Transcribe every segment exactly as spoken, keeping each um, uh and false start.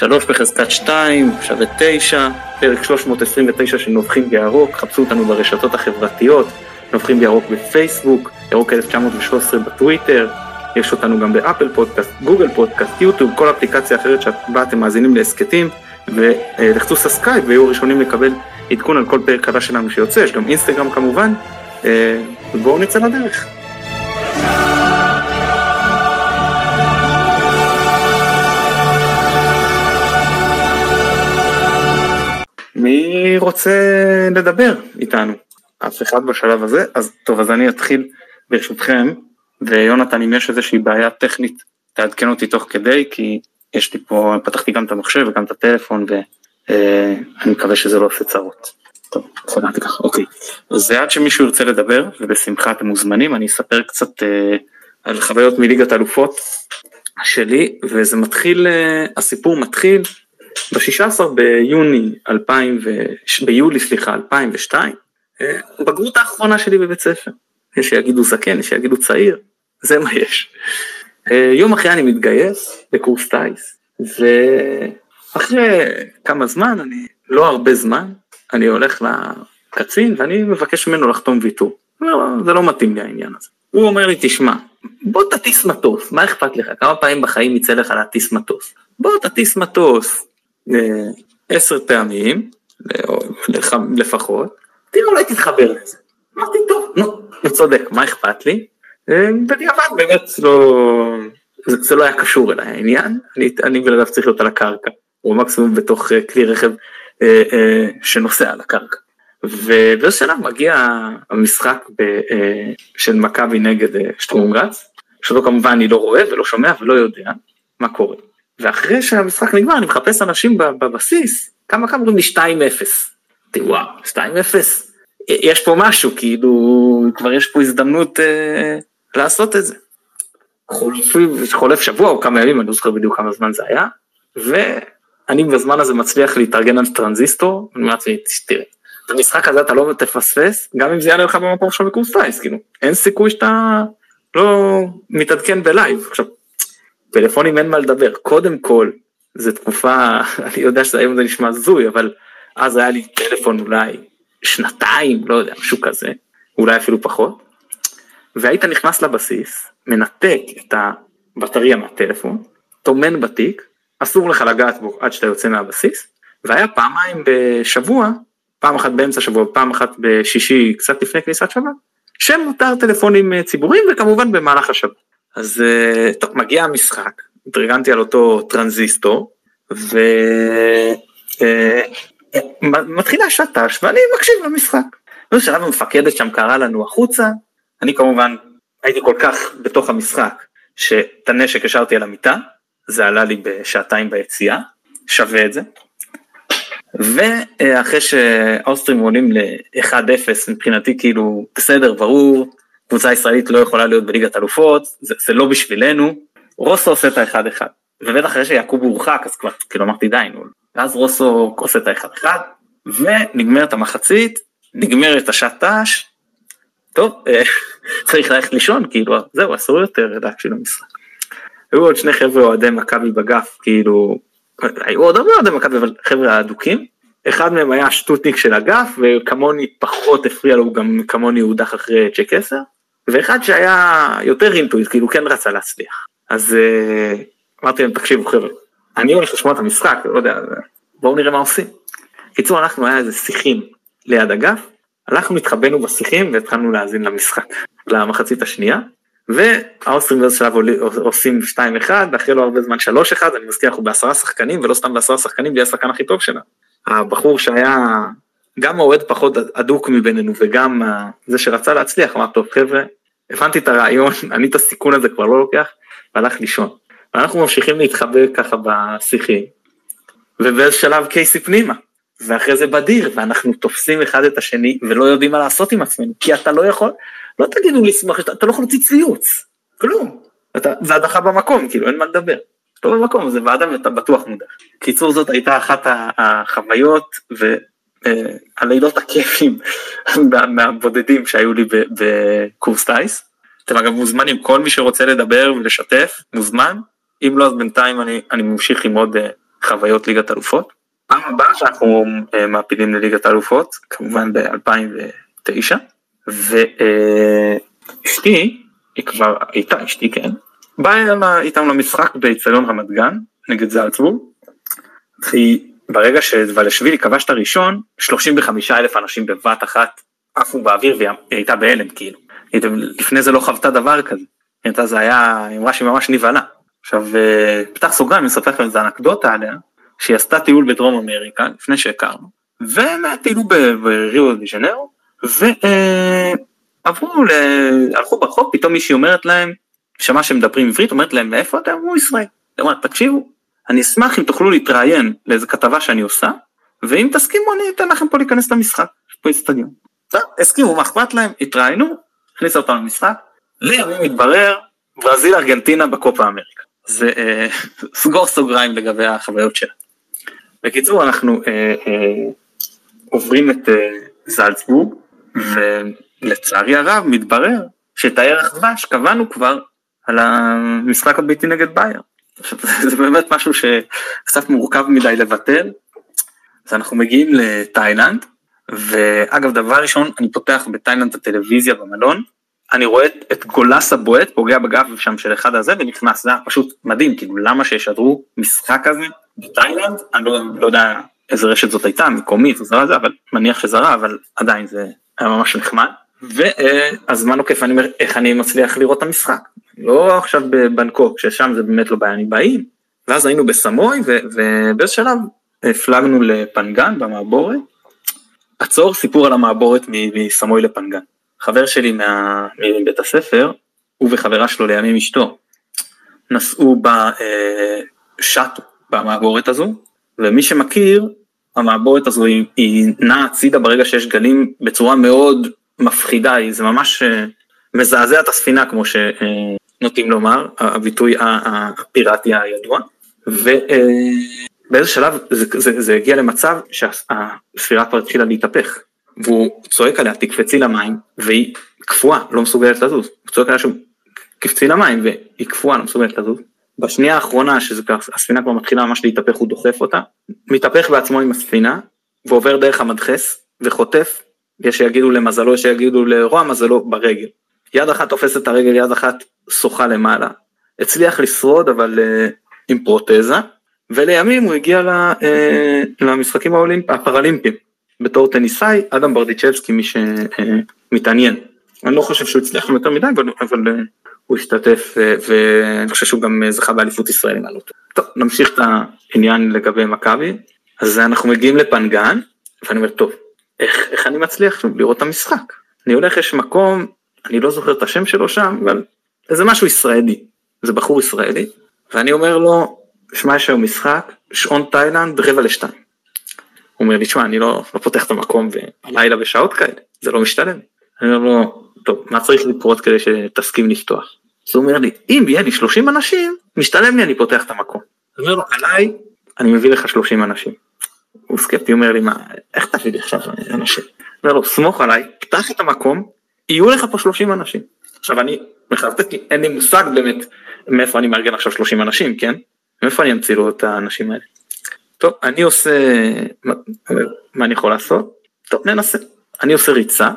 שלוש בחזקת שתיים, שווה תשע, פרק שלוש מאות עשרים ותשע של נובחים בירוק, חפשו אותנו ברשתות החברתיות, נובחים בירוק בפייסבוק, ירוק אלף תשע מאות שלוש עשרה בטוויטר, יש אותנו גם באפל פודקאסט, גוגל פודקאסט, יוטיוב, כל אפליקציה אחרת שבה אתם מאזינים להסקטים, ולחצו סאבסקרייב ויהיו ראשונים לקבל עדכון על כל פרק חדש שלנו שיוצא, יש גם אינסטגרם כמובן, ובואו נצא לדרך. מי רוצה לדבר איתנו? אף אחד בשלב הזה, אז טוב, אז אני אתחיל ברשותכם, ויונתן, אם יש איזושהי בעיה טכנית, תעדכן אותי תוך כדי, כי יש לי פה, פתחתי גם את המחשב וגם את הטלפון, ואני מקווה שזה לא עושה צרות. טוב, סגרתי ככה, אוקיי. אז עד שמישהו ירצה לדבר, ובשמחה אתם מוזמנים, אני אספר קצת אה, על חוויות מליגת האלופות שלי, וזה מתחיל, אה, הסיפור מתחיל, ב-שישה עשר ביוני, ביולי, סליחה, אלפיים ושתיים, בגרות האחרונה שלי בבית ספר, יש שיגידו זקן, יש שיגידו צעיר, זה מה יש. יום אחרי אני מתגייס לקורס טייס, ואחרי כמה זמן, אני, לא הרבה זמן, אני הולך לקצין, ואני מבקש ממנו לחתום ויתור. זה לא מתאים לי העניין הזה. הוא אומר לי, תשמע, בוא תטיס מטוס, מה אכפת לך? כמה פעמים בחיים יצא לך להטיס מטוס? בוא תטיס מטוס, עשר פעמים, לפחות, תראה, אולי תתחבר לזה. אמרתי, טוב, נו, צודק, מה אכפת לי? בדיעבד, באמת, זה לא היה קשור אליי העניין, אני בלעדיו צריך להיות על הקרקע, או מקסימום בתוך כלי רכב שנוסע על הקרקע. ובאיזה שלב מגיע המשחק של מכבי נגד שטרומגרץ, שלא כמובן אני לא רואה ולא שומע ולא יודע מה קורה. ואחרי שהמשחק נגמר, אני מחפש אנשים בבסיס, כמה כמה אומרים לי שתיים אפס. תראו, וואו, שתיים אפס. יש פה משהו, כאילו, כבר יש פה הזדמנות אה, לעשות את זה. חולף, חולף שבוע או כמה ימים, אני לא זוכר בדיוק כמה זמן זה היה, ואני בזמן הזה מצליח להתארגן על טרנזיסטור, אני מעט תשתראה. את המשחק הזה אתה לא תפספס, גם אם זה יעלה לך במקום של בקורס טייס, כאילו, אין סיכוי שאתה לא מתעדכן בלייב. עכשיו, טלפונים אין מה לדבר, קודם כל, זו תקופה, אני יודע שהיום זה נשמע זוי, אבל אז היה לי טלפון אולי שנתיים, לא יודע, משהו כזה, אולי אפילו פחות, והיית נכנס לבסיס, מנתק את הבטריה מהטלפון, תומן בתיק, אסור לך לגעת בו עד שאתה יוצא מהבסיס, והיה פעמיים בשבוע, פעם אחת באמצע שבוע, פעם אחת בשישי, קצת לפני כניסת שבת, שמותר טלפונים ציבוריים, וכמובן במהלך השבת. אז טוב, מגיע המשחק, התרגנתי על אותו טרנזיסטור, ומתחילה שטש, ואני מקשיב למשחק. בשלב המפקדת שם קרא לנו החוצה, אני כמובן הייתי כל כך בתוך המשחק, שאת הנשק השארתי על המיטה, זה עלה לי בשעתיים ביציאה, שווה את זה, ואחרי שהאוסטרים עולים ל-אחד אפס, מבחינתי כאילו בסדר, ברור, קבוצה ישראלית לא יכולה להיות בליגת אלופות, זה, זה לא בשבילנו, רוסו עושה את האחד אחד, ובטח אחרי שיעקוב הורחק, אז כבר כאילו אמרתי דיינו, ואז רוסו עושה את האחד אחד, ונגמרת המחצית, נגמרת השעתש, טוב, צריך ללכת לישון, כאילו, זהו, אסור יותר, להקשיב למשחק. היו עוד שני חבר'ה אוהדי מכבי בגף, כאילו, היו עוד הרבה אוהדי מכבי, אבל חבר'ה האדוקים, אחד מהם היה שטוטניק של אגף, וכמוני פחות הפריע לו, גם כמוני הודח אחרי צ'ק עשר, ואחד שהיה יותר אינטואיט, כאילו כן רצה להצליח. אז אמרתי להם, תקשיבו חבר'ה, אני הולך לשמוע את המשחק, לא יודע, בואו נראה מה עושים. קיצור, אנחנו היה איזה שיחים ליד אגף, אנחנו התחבנו בשיחים, והתחלנו להאזין למשחק, למחצית השנייה, והאוסטרים באיזה שלב עושים שתיים אחד, אחרי לא הרבה זמן שלוש אחד, אני מזכיר, אנחנו בעשרה שחקנים, ולא סתם בעשרה שחקנים, בלי השחקן הכי טוב שלה. הבחור שהיה, גם העועד פחות עדוק מבינינו, וגם זה שרצה להצליח, אמר, טוב חבר'ה, הבנתי את הרעיון, אני את הסיכון הזה כבר לא לוקח, והלך לישון. ואנחנו ממשיכים להתחבר ככה בשיחים, ובאיזה שלב קייסי פנימה, ואחרי זה בדיר, ואנחנו תופסים אחד את השני, ולא יודעים מה לעשות עם עצמנו, כי אתה לא יכול, לא תגידו לי סמך, אתה לא יכול להוציא ציוץ, כלום, אתה, זה הדחה במקום, כאילו אין מה לדבר. לא במקום, זה ועדה ואתה בטוח מודח. קיצור זאת הייתה אחת החוויות והלילות הכיפים מהבודדים שהיו לי בקורס טייס. אתם אגב מוזמנים, כל מי שרוצה לדבר ולשתף, מוזמן. אם לא, אז בינתיים אני ממשיך עם עוד חוויות ליגת אלופות. פעם הבאה שאנחנו מעפילים לליגת אלופות, כמובן ב-אלפיים ותשע, ואשתי, היא כבר הייתה אשתי, כן, באה איתם למשחק באצטדיון רמת גן, נגד זלצבורג, היא ברגע שדבלשווילי כבש את הראשון, שלושים וחמישה אלף אנשים בבת אחת, עפו באוויר, והיא הייתה בהלם, כאילו. לפני זה לא חוותה דבר כזה, הייתה זה היה, אמרה שהיא ממש נבהלה. עכשיו, פתח סוגריים, מספר לכם את זה אנקדוטה עליה, שהיא עשתה טיול בדרום אמריקה, לפני שהכרנו, וטיילו בריו דה ז'נרו, ועברו, הלכו ברחוב, פתאום מישהי אומרת להם, שמה שהם מדברים עברית, אומרת להם, מאיפה אתם? הוא ישראל. אמרת, תקשיבו, אני אשמח אם תוכלו להתראיין לאיזו כתבה שאני עושה, ואם תסכימו, אני אתן לכם פה להיכנס למשחק, פה אצטדיון. הסכימו, מה אכפת להם, התראיינו, הכניסה אותם למשחק, לימים מתברר, ברזיל ארגנטינה בקופה אמריקה. זה סגור סוגריים לגבי החוויות שלה. בקיצור, אנחנו עוברים את זלצבורג, ולצערי הרב מתברר שאת הערך דבש קבענו כבר על המשחק הביתי נגד בייר. זה באמת משהו שקצת מורכב מדי לבטל, אז אנחנו מגיעים לתאילנד, ואגב דבר ראשון, אני פותח בתאילנד הטלוויזיה במלון, אני רואה את גולס הבועט, פוגע בגף שם של אחד הזה, ונכנס, זה פשוט מדהים, כאילו למה שישדרו משחק הזה בתאילנד, אני לא, לא יודע איזה רשת זאת הייתה, מקומית, זרה זה, אבל מניח שזרה, אבל עדיין זה היה ממש נחמד, והזמן עוקף, אני אומר, איך אני מצליח לראות את המשחק? לא עכשיו בבנקוק, ששם זה באמת לא בעיה, אני באים, ואז היינו בסמוי, ובאיזה שלב הפלגנו לפנגן במעבורת, עצור סיפור על המעבורת מסמוי לפנגן, חבר שלי מבית הספר, הוא וחברה שלו לימים אשתו, נסעו בשטו, במעבורת הזו, ומי שמכיר, המעבורת הזו היא נעה הצידה ברגע שיש גלים, בצורה מאוד מפחידה, זה ממש מזעזע את הספינה, כמו שנוטים לומר, הביטוי הפיראטי הידוע, ובאיזה שלב זה, זה, זה הגיע למצב שהספירה כבר התחילה להתהפך, והוא צועק עליה, תקפצי למים, והיא קפואה, לא מסוגלת לזוז, הוא צועק עליה שקפצי למים, והיא קפואה, לא מסוגלת לזוז, בשנייה האחרונה, שהספינה כבר מתחילה ממש להתהפך, הוא דוחף אותה, מתהפך בעצמו עם הספינה, ועובר דרך המדחס, וחוטף, יש שיגידו למזלו, יש שיגידו לרוע מזלו ברגל, יד אחת תופסת את הרגל, יד אחת שוחה למעלה, הצליח לשרוד אבל uh, עם פרוטזה, ולימים הוא הגיע ל, uh, למשחקים האולימפ... הפרלימפיים, בתור טניסאי, אדם ברדיצ'בסקי מי שמתעניין, uh, אני לא חושב שהוא הצליח יותר מדי, אבל, אבל uh, הוא השתתף, uh, ואני חושב שהוא גם uh, זכה באליפות ישראל עם עלות. טוב, נמשיך את העניין לגבי מכבי, אז אנחנו מגיעים לפנגן, ואני אומר טוב, איך, איך אני מצליח לראות את המשחק? אני הולך, יש מקום, אני לא זוכר את השם שלו שם, אבל זה משהו ישראלי, זה בחור ישראלי, ואני אומר לו, שמע יש היום משחק, שעון תאילנד, רבע לשתיים. הוא אומר לי, שמע, אני לא, לא פותח את המקום, בלילה בשעות כאלה, זה לא משתלם. אני אומר לו, טוב, מה צריך לקרות כדי שתסכים לפתוח? אז הוא אומר לי, אם יהיה לי שלושים אנשים, משתלם לי, אני פותח את המקום. אני אומר לו, עליי, אני מביא לך שלושים אנשים. הוא סקפטי, אומר לי, מה, איך תביא לי עכשיו אנשים? אומר לו, סמוך עליי, פתח את המקום, יהיו לך פה שלושים אנשים. עכשיו אני מחלטתי, אין לי מושג באמת, מאיפה אני מארגן עכשיו שלושים אנשים, כן? מאיפה אני אמציא לו את האנשים האלה? טוב, אני עושה, מה, מה אני יכול לעשות? טוב, ננסה. אני עושה ריצה,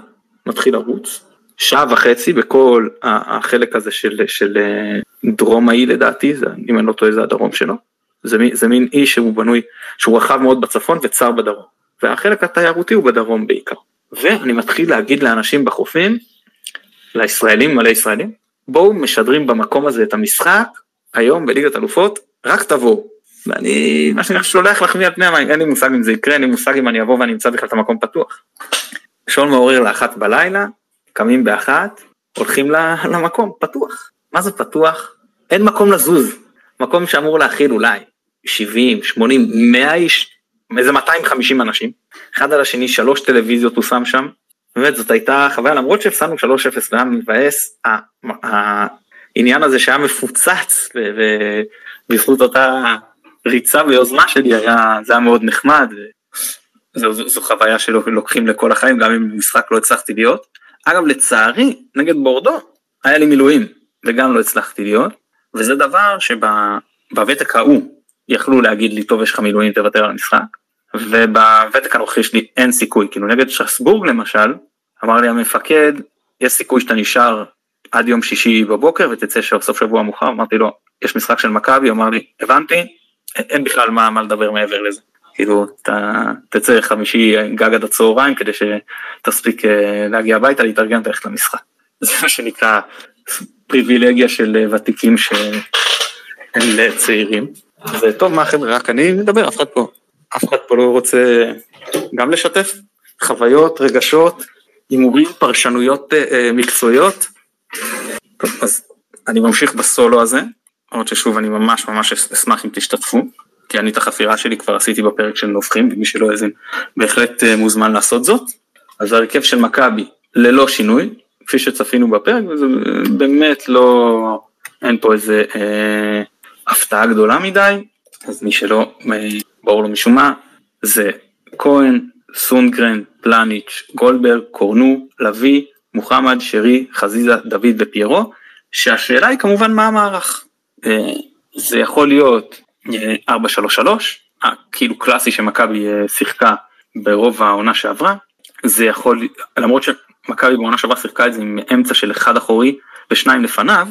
מתחיל ערוץ, שעה וחצי בכל החלק הזה של, של דרום האי לדעתי, זה, אם אני לא טועה זה הדרום שלו, זה, זה מין אי שהוא בנוי, שהוא רחב מאוד בצפון וצר בדרום, והחלק התיירותי הוא בדרום בעיקר. ואני מתחיל להגיד לאנשים בחופים, לישראלים, מלא ישראלים, בואו משדרים במקום הזה את המשחק, היום בליגת אלופות, רק תבואו. ואני, מה שאני שולח לחמי על פני המים, אין לי מושג אם זה יקרה, אין לי מושג אם אני אבוא ואני אמצא בכלל את המקום פתוח. שעון מעורר לאחת בלילה, קמים באחת, הולכים למקום, פתוח. מה זה פתוח? אין מקום לזוז. מקום שאמור להכיל אולי שבעים, שמונים, מאה איש, איזה מאתיים וחמישים אנשים, אחד על השני, שלוש טלוויזיות הוא שם שם, באמת זאת הייתה חוויה, למרות שהפסענו שלוש אפס, והיה מבאס, העניין הזה שהיה מפוצץ, ובזכות אותה ריצה ויוזמה שלי, היה, זה היה מאוד נחמד, זו, זו, זו חוויה שלוקחים לכל החיים, גם אם במשחק לא הצלחתי להיות, אגב לצערי, נגד בורדו, היה לי מילואים, וגם לא הצלחתי להיות, וזה דבר שבוותק ההוא, יכלו להגיד לי, טוב, יש לך מילואים, תוותר על המשחק, ובוותק הנוכחי שלי אין סיכוי, כאילו נגד שסבורג למשל, אמר לי המפקד, יש סיכוי שאתה נשאר עד יום שישי בבוקר, ותצא שסוף שבוע מאוחר, אמרתי לו, יש משחק של מכבי, אמר לי, הבנתי, אין בכלל מה, מה לדבר מעבר לזה, כאילו, תצא חמישי גג עד הצהריים, כדי שתספיק להגיע הביתה, להתארגן וללכת למשחק, זה מה שנקרא פריבילגיה של ותיקים לצעירים, זה טוב, מה חבר'ה, רק אני מדבר, אף אחד פה, אף אחד פה לא רוצה גם לשתף, חוויות, רגשות, הימורים, פרשנויות מקצועיות, טוב, אז אני ממשיך בסולו הזה, עוד ששוב אני ממש ממש אשמח אם תשתתפו, כי אני את החפירה שלי כבר עשיתי בפרק של נופחים, ומי שלא איזה בהחלט מוזמן לעשות זאת, אז הרכב של מכבי ללא שינוי, כפי שצפינו בפרק, וזה באמת לא, אין פה איזה אה, הפתעה גדולה מדי, אז מי שלא, ברור לו משום מה, זה כהן, סונגרן, פלניץ', גולדברג, קורנו, לוי, מוחמד, שרי, חזיזה, דוד ופיירו, שהשאלה היא כמובן מה המערך, אה, זה יכול להיות אה, ארבע שלוש שלוש, אה, כאילו קלאסי שמכבי אה, שיחקה ברוב העונה שעברה, זה יכול, למרות ש... מכבי בעונה שבה שיחקה את זה עם אמצע של אחד אחורי ושניים לפניו,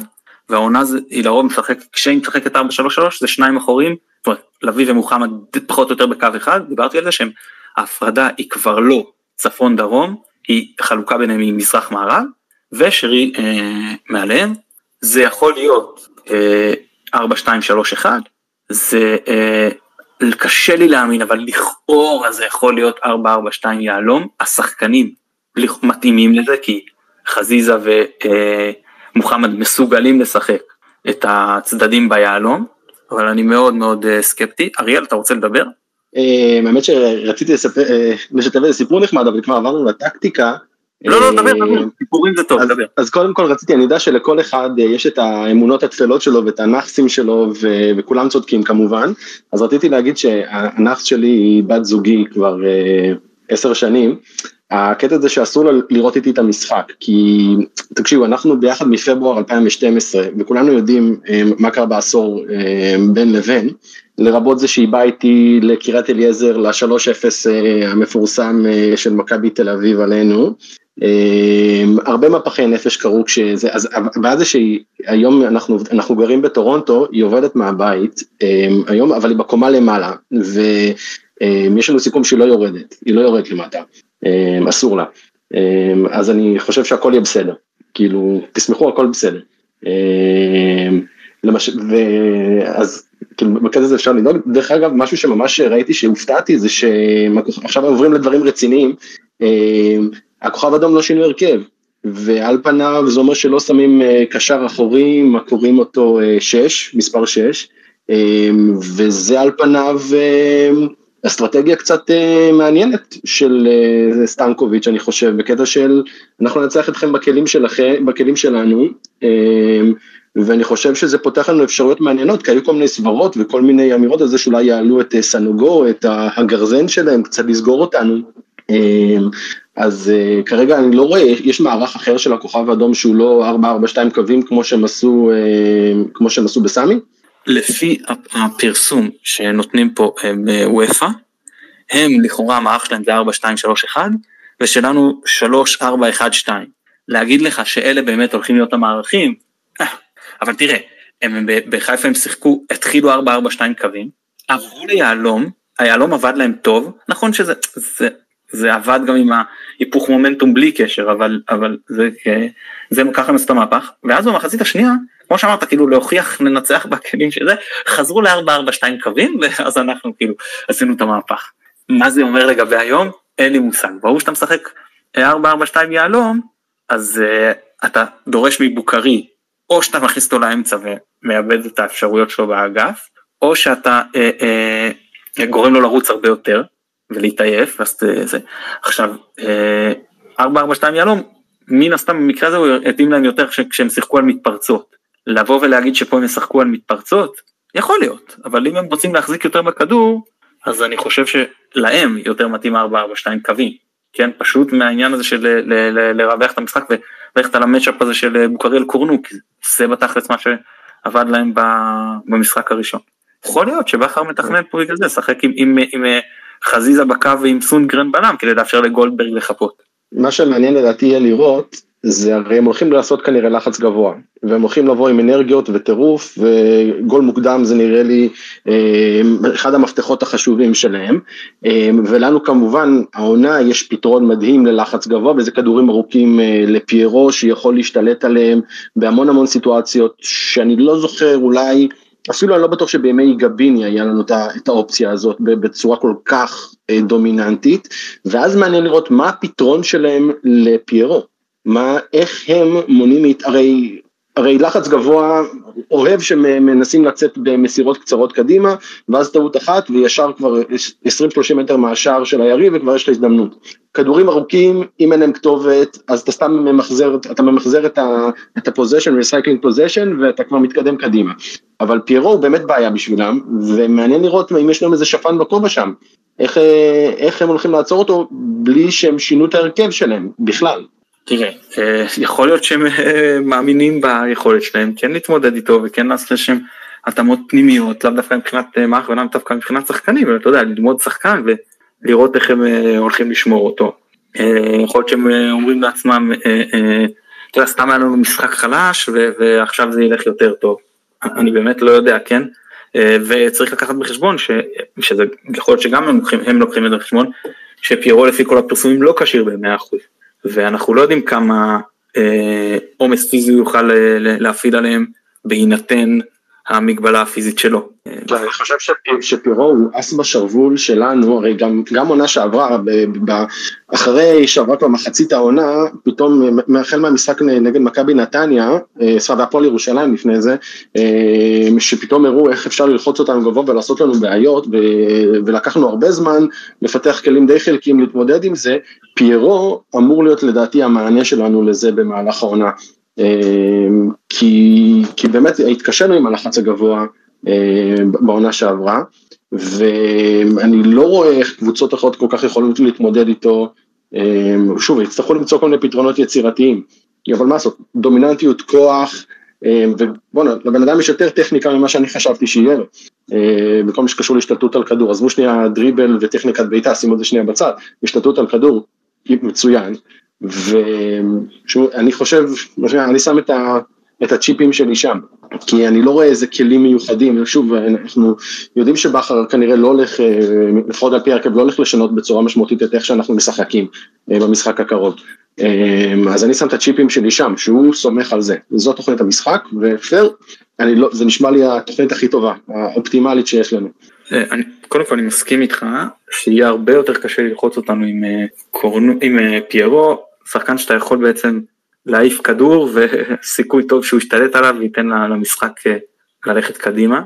והעונה היא לרוב משחק, כשהיא משחקת ארבע שלוש שלוש זה שניים אחורים, זאת אומרת, לוי ומוחמד פחות או יותר בקו אחד, דיברתי על זה שהם, ההפרדה היא כבר לא צפון דרום, היא חלוקה ביניהם עם מזרח מערב, ושרי אה, מעליהם, זה יכול להיות אה, ארבע שתיים שלוש אחת, זה אה, קשה לי להאמין, אבל לכאורה זה יכול להיות ארבע ארבע שתיים יעלום, השחקנים, מתאימים לזה, כי חזיזה ומוחמד מסוגלים לשחק את הצדדים ביעלום, אבל אני מאוד מאוד סקפטי. אריאל, אתה רוצה לדבר? באמת שרציתי לשתף איזה סיפור נחמד, אבל כבר עברנו לטקטיקה. לא, לא, דבר, דבר, סיפורים זה טוב, דבר. אז קודם כל רציתי, אני יודע שלכל אחד יש את האמונות התפלות שלו ואת הנחסים שלו, וכולם צודקים כמובן, אז רציתי להגיד שהנחס שלי היא בת זוגי כבר עשר שנים, הקטע זה שאסור לראות איתי את המשחק, כי תקשיבו, אנחנו ביחד מפברואר אלפיים ושתים עשרה, וכולנו יודעים מה קרה בעשור בין לבין, לרבות זה שהיא באה איתי לקריית אליעזר, ל-שלוש אפס המפורסם של מכבי תל אביב עלינו, הרבה מפחי נפש קרו כשזה, אז הבעיה זה שהיום אנחנו, אנחנו גרים בטורונטו, היא עובדת מהבית, היום, אבל היא בקומה למעלה, ויש לנו סיכום שהיא לא יורדת, היא לא יורדת למטה. אסור לה, אז אני חושב שהכל יהיה בסדר, כאילו תסמכו הכל בסדר, אז כאילו בכלל זה אפשר לדאוג, דרך אגב משהו שממש ראיתי שהופתעתי זה שעכשיו עוברים לדברים רציניים, הכוכב אדום לא שינו הרכב, ועל פניו זה אומר שלא שמים קשר אחורי, מה קוראים אותו שש, מספר שש, וזה על פניו... אסטרטגיה קצת מעניינת של סטנקוביץ' אני חושב, בקטע של אנחנו נצליח אתכם בכלים שלכם, בכלים שלנו, ואני חושב שזה פותח לנו אפשרויות מעניינות, כי היו כל מיני סברות וכל מיני אמירות על זה שאולי יעלו את סנוגו, את הגרזן שלהם, קצת לסגור אותנו, אז כרגע אני לא רואה, יש מערך אחר של הכוכב האדום שהוא לא ארבע ארבע שתיים קווים כמו שהם עשו, כמו שהם עשו בסמי, לפי הפרסום שנותנים פה בוויפה, הם לכאורה המערך שלהם זה ארבע שתיים שלוש אחת, ושלנו שלוש ארבע אחת שתיים. להגיד לך שאלה באמת הולכים להיות המערכים, אבל תראה, הם בחיפה הם שיחקו, התחילו ארבע ארבע שתיים קווים, עברו ליעלום, היעלום עבד להם טוב, נכון שזה זה, זה עבד גם עם ההיפוך מומנטום בלי קשר, אבל, אבל זה, זה ככה הם עשו את המהפך, ואז במחצית השנייה, כמו שאמרת, כאילו להוכיח, לנצח בכלים שזה, חזרו ל-ארבע ארבע שתיים קווים, ואז אנחנו כאילו עשינו את המהפך. מה זה אומר לגבי היום? אין לי מושג. ברור שאתה משחק ארבע ארבע שתיים יעלום, אז uh, אתה דורש מבוקרי, או שאתה מכניס אותו לאמצע ומאבד את האפשרויות שלו באגף, או שאתה uh, uh, גורם לו לרוץ הרבה יותר, ולהתעייף, ואז uh, זה. עכשיו, uh, ארבע ארבע שתיים יעלום, מן הסתם במקרה הזה הוא יתאים להם יותר כשהם שיחקו על מתפרצות. לבוא ולהגיד שפה הם ישחקו על מתפרצות, יכול להיות, אבל אם הם רוצים להחזיק יותר בכדור, אז אני חושב שלהם יותר מתאים ארבע ארבע שתיים קווים, כן, פשוט מהעניין הזה של לרווח את המשחק, ולכת על המשאפ הזה של בוקרי אל קורנו, כי זה בתכלס מה שעבד להם במשחק הראשון. יכול להיות שבכר מתכנן פה בגלל זה, שחק עם, עם, עם, עם חזיזה בקו ועם סונגרן בנם, כדי לאפשר לגולדברג לחפות. מה שמעניין לדעתי יהיה לראות, זה הרי הם הולכים לעשות כנראה לחץ גבוה, והם הולכים לבוא עם אנרגיות וטירוף, וגול מוקדם זה נראה לי אחד המפתחות החשובים שלהם, ולנו כמובן העונה יש פתרון מדהים ללחץ גבוה, וזה כדורים ארוכים לפיירו שיכול להשתלט עליהם, בהמון המון סיטואציות שאני לא זוכר אולי, אפילו אני לא בטוח שבימי גביני היה לנו את האופציה הזאת בצורה כל כך דומיננטית, ואז מעניין לראות מה הפתרון שלהם לפיירו. מה, איך הם מונעים, הרי, הרי לחץ גבוה, אוהב שמנסים לצאת במסירות קצרות קדימה, ואז טעות אחת, וישר כבר עשרים שלושים מטר מהשער של היריב, וכבר יש לה הזדמנות. כדורים ארוכים, אם אין להם כתובת, אז אתה סתם ממחזר, אתה ממחזר את ה, את הפוזשן, ריסייקלינג פוזשן, ואתה כבר מתקדם קדימה. אבל פיירו הוא באמת בעיה בשבילם, ומעניין לראות אם יש להם איזה שפן בקובה שם. איך, איך הם הולכים לעצור אותו, בלי שהם שינו את ההרכב שלהם, בכלל. תראה, יכול להיות שהם מאמינים ביכולת שלהם, כן להתמודד איתו וכן לעשות לשם התאמות פנימיות, לאו דווקא מבחינת מערך ולאו דווקא מבחינת שחקנים, אבל אתה יודע, ללמוד שחקן ולראות איך הם הולכים לשמור אותו. יכול להיות שהם אומרים לעצמם, אתה יודע, סתם היה לנו משחק חלש ועכשיו זה ילך יותר טוב. אני באמת לא יודע, כן? וצריך לקחת בחשבון, שזה יכול להיות שגם הם לוקחים את בחשבון, שפיירו לפי כל הפרסומים לא קשיר ב-מאה אחוז. ואנחנו לא יודעים כמה עומס פיזי יוכל להפעיל עליהם, בהינתן המגבלה הפיזית שלו. אני חושב שפירו הוא אס בשרוול שלנו, הרי גם עונה שעברה, אחרי שעברה כבר מחצית העונה, פתאום החל מהמשחק נגד מכבי נתניה, ספרד הפועל ירושלים לפני זה, שפתאום הראו איך אפשר ללחוץ אותנו גבוה ולעשות לנו בעיות, ולקחנו הרבה זמן לפתח כלים די חלקיים להתמודד עם זה, פירו אמור להיות לדעתי המענה שלנו לזה במהלך העונה. כי, כי באמת התקשנו עם הלחץ הגבוה בעונה שעברה, ואני לא רואה איך קבוצות אחרות כל כך יכולות להתמודד איתו, שוב, יצטרכו למצוא כל מיני פתרונות יצירתיים, אבל מה לעשות, דומיננטיות, כוח, ובוא נה, לבן אדם יש יותר טכניקה ממה שאני חשבתי שיהיה לו, בכל מה שקשור להשתלטות על כדור, עזבו שנייה דריבל וטכניקת ביתה, שימו את זה שנייה בצד, השתלטות על כדור היא מצוין, ואני חושב, אני שם את, ה, את הצ'יפים שלי שם, כי אני לא רואה איזה כלים מיוחדים, שוב, אנחנו יודעים שבחר כנראה לא הולך, לפחות על פי הרכב, לא הולך לשנות בצורה משמעותית את איך שאנחנו משחקים במשחק הקרוב, אז אני שם את הצ'יפים שלי שם, שהוא סומך על זה, זו תוכנית המשחק, ואפשר, לא, זה נשמע לי התוכנית הכי טובה, האופטימלית שיש לנו. אני, קודם כל אני מסכים איתך, שיהיה הרבה יותר קשה ללחוץ אותנו עם, קורנו, עם פיירו, שחקן שאתה יכול בעצם להעיף כדור, וסיכוי טוב שהוא ישתלט עליו, וייתן למשחק ללכת קדימה.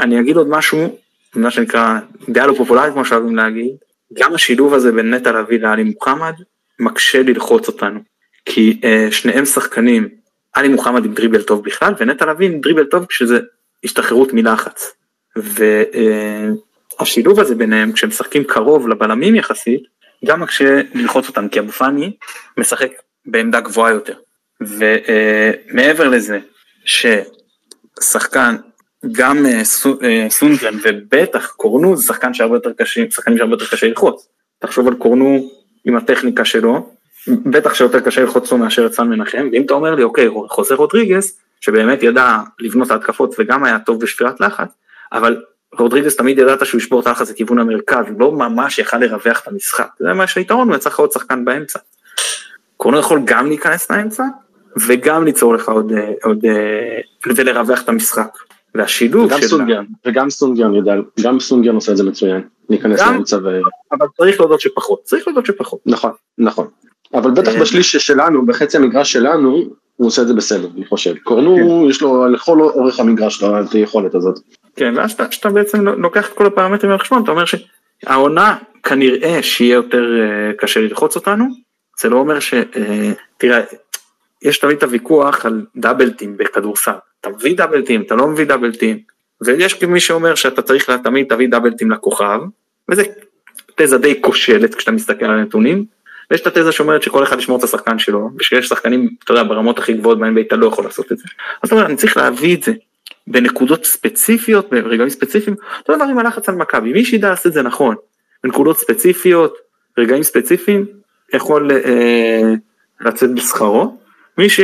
אני אגיד עוד משהו, מה שנקרא, דעה לא פופולרית, כמו שאוהבים להגיד, גם השילוב הזה בין נטע לביא לאלי מוחמד, מקשה ללחוץ אותנו, כי שניהם שחקנים, אלי מוחמד עם דריבל טוב בכלל, ונטע לביא עם דריבל טוב, כשזה השתחררות מלחץ. והשילוב הזה ביניהם, כשהם משחקים קרוב לבלמים יחסית, גם כשנלחוץ אותם, כי אבו פני משחק בעמדה גבוהה יותר, ומעבר לזה, ששחקן, גם סונגרן ובטח קורנו, זה שחקן שהרבה יותר קשה, שחקנים שהרבה יותר קשה ללחוץ, תחשוב על קורנו עם הטכניקה שלו, בטח שיותר קשה ללחוץ לו מאשר את סן מנחם, ואם אתה אומר לי, אוקיי, חוזר רודריגס, שבאמת ידע לבנות ההתקפות, וגם היה טוב בשפירת לחץ, אבל רודריגס תמיד ידעת שהוא ישבור את הלחץ לכיוון המרכז, הוא לא ממש יכל לרווח את המשחק, זה מה שהיתרון, הוא צריך עוד שחקן באמצע. קורנו יכול גם להיכנס לאמצע, וגם ליצור לך עוד, עוד ולרווח את המשחק. והשילוב של... סונגרן, וגם סונגרן יודע, גם סונגרן עושה את זה מצוין, להיכנס גם, לאמצע ו... אבל צריך להודות שפחות, צריך להודות שפחות. נכון, נכון. אבל בטח בשליש שלנו, בחצי המגרש שלנו, הוא עושה את זה בסדר, אני חושב. קורנו, יש לו לכל אורך המגרש, את היכולת הזאת. כן, ואז שאתה בעצם לוקח את כל הפרמטרים מהחשבון, אתה אומר שהעונה כנראה שיהיה יותר קשה ללחוץ אותנו, זה לא אומר ש... תראה, יש תמיד את הוויכוח על דאבלטים בכדורסל, אתה מביא דאבלטים, אתה לא מביא דאבלטים, ויש מי שאומר שאתה צריך תמיד תביא דאבלטים לכוכב, וזה תזה די כושלת כשאתה מסתכל על הנתונים, ויש את התזה שאומרת שכל אחד ישמור את השחקן שלו, ושיש שחקנים, אתה יודע, ברמות הכי גבוהות ב-אן בי איי אתה לא יכול לעשות את זה. אז אתה אומר, אני צריך להביא את זה, בנקודות ספציפיות, ברגעים ספציפיים, אותו דבר עם הלחץ על מכבי, מי שידע לעשות את זה נכון, בנקודות ספציפיות, ברגעים ספציפיים, יכול אה, לצאת בשכרו, מי ש...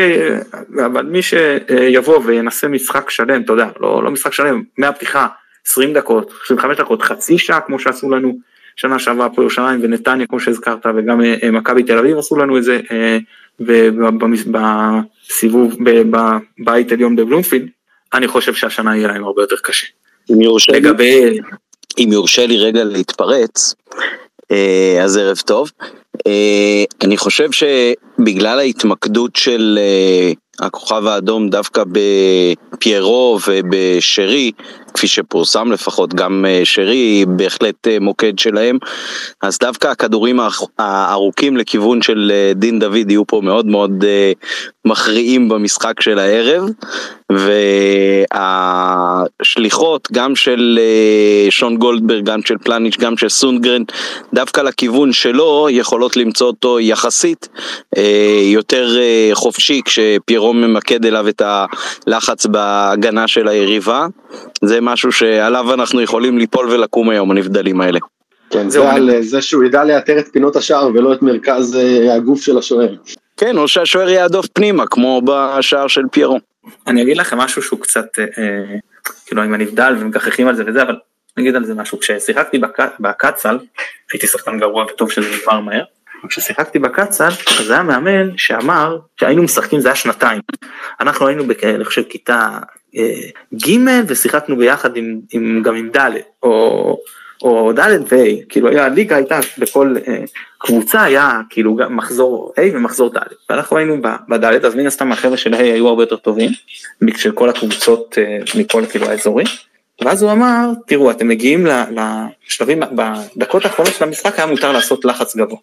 אבל מי שיבוא וינסה משחק שלם, אתה יודע, לא, לא משחק שלם, מהפתיחה, עשרים דקות, עשרים וחמש דקות, חצי שעה, כמו שעשו לנו שנה שעברה פה ירושלים ונתניה, כמו שהזכרת, וגם אה, מכבי תל אביב עשו לנו את זה, אה, בסיבוב, בבית עליון בבלומפילד, אני חושב שהשנה יהיה להם הרבה יותר קשה. אם יורשה לי, אם יורשה לי רגע להתפרץ, אז ערב טוב. אני חושב שבגלל ההתמקדות של הכוכב האדום דווקא בפיירו ובשרי, כפי שפורסם לפחות, גם שרי בהחלט מוקד שלהם, אז דווקא הכדורים הארוכים לכיוון של דין דוד יהיו פה מאוד מאוד מכריעים במשחק של הערב, והשליחות גם של שון גולדברג, גם של פלניץ', גם של סונגרן, דווקא לכיוון שלו יכולות למצוא אותו יחסית יותר חופשי, כשפיירו ממקד אליו את הלחץ בהגנה של היריבה. זה משהו שעליו אנחנו יכולים ליפול ולקום היום, הנבדלים האלה. כן, זה על זה שהוא ידע לאתר את פינות השער ולא את מרכז הגוף של השוער. כן, או שהשוער יעדוף פנימה, כמו בשער של פיירו. אני אגיד לכם משהו שהוא קצת, כאילו אם הנבדל ומגחכים על זה וזה, אבל נגיד על זה משהו, כששיחקתי בקצל, הייתי שחקן גרוע וטוב שזה נגמר מהר, כששיחקתי בקצל, אז היה מאמן שאמר, שהיינו משחקים, זה היה שנתיים, אנחנו היינו בכאלה של כיתה ג' ושיחקנו ביחד עם, עם, גם עם ד' או, או ד' ו-A, כאילו היה, הליגה הייתה בכל אה, קבוצה, היה כאילו גם מחזור A ומחזור ד', ואנחנו היינו בד', אז מן הסתם החבר'ה של A היו הרבה יותר טובים, של כל הקבוצות, אה, מכל כאילו האזורים, ואז הוא אמר, תראו, אתם מגיעים לשלבים, בדקות האחרונות של המשחק היה מותר לעשות לחץ גבוה,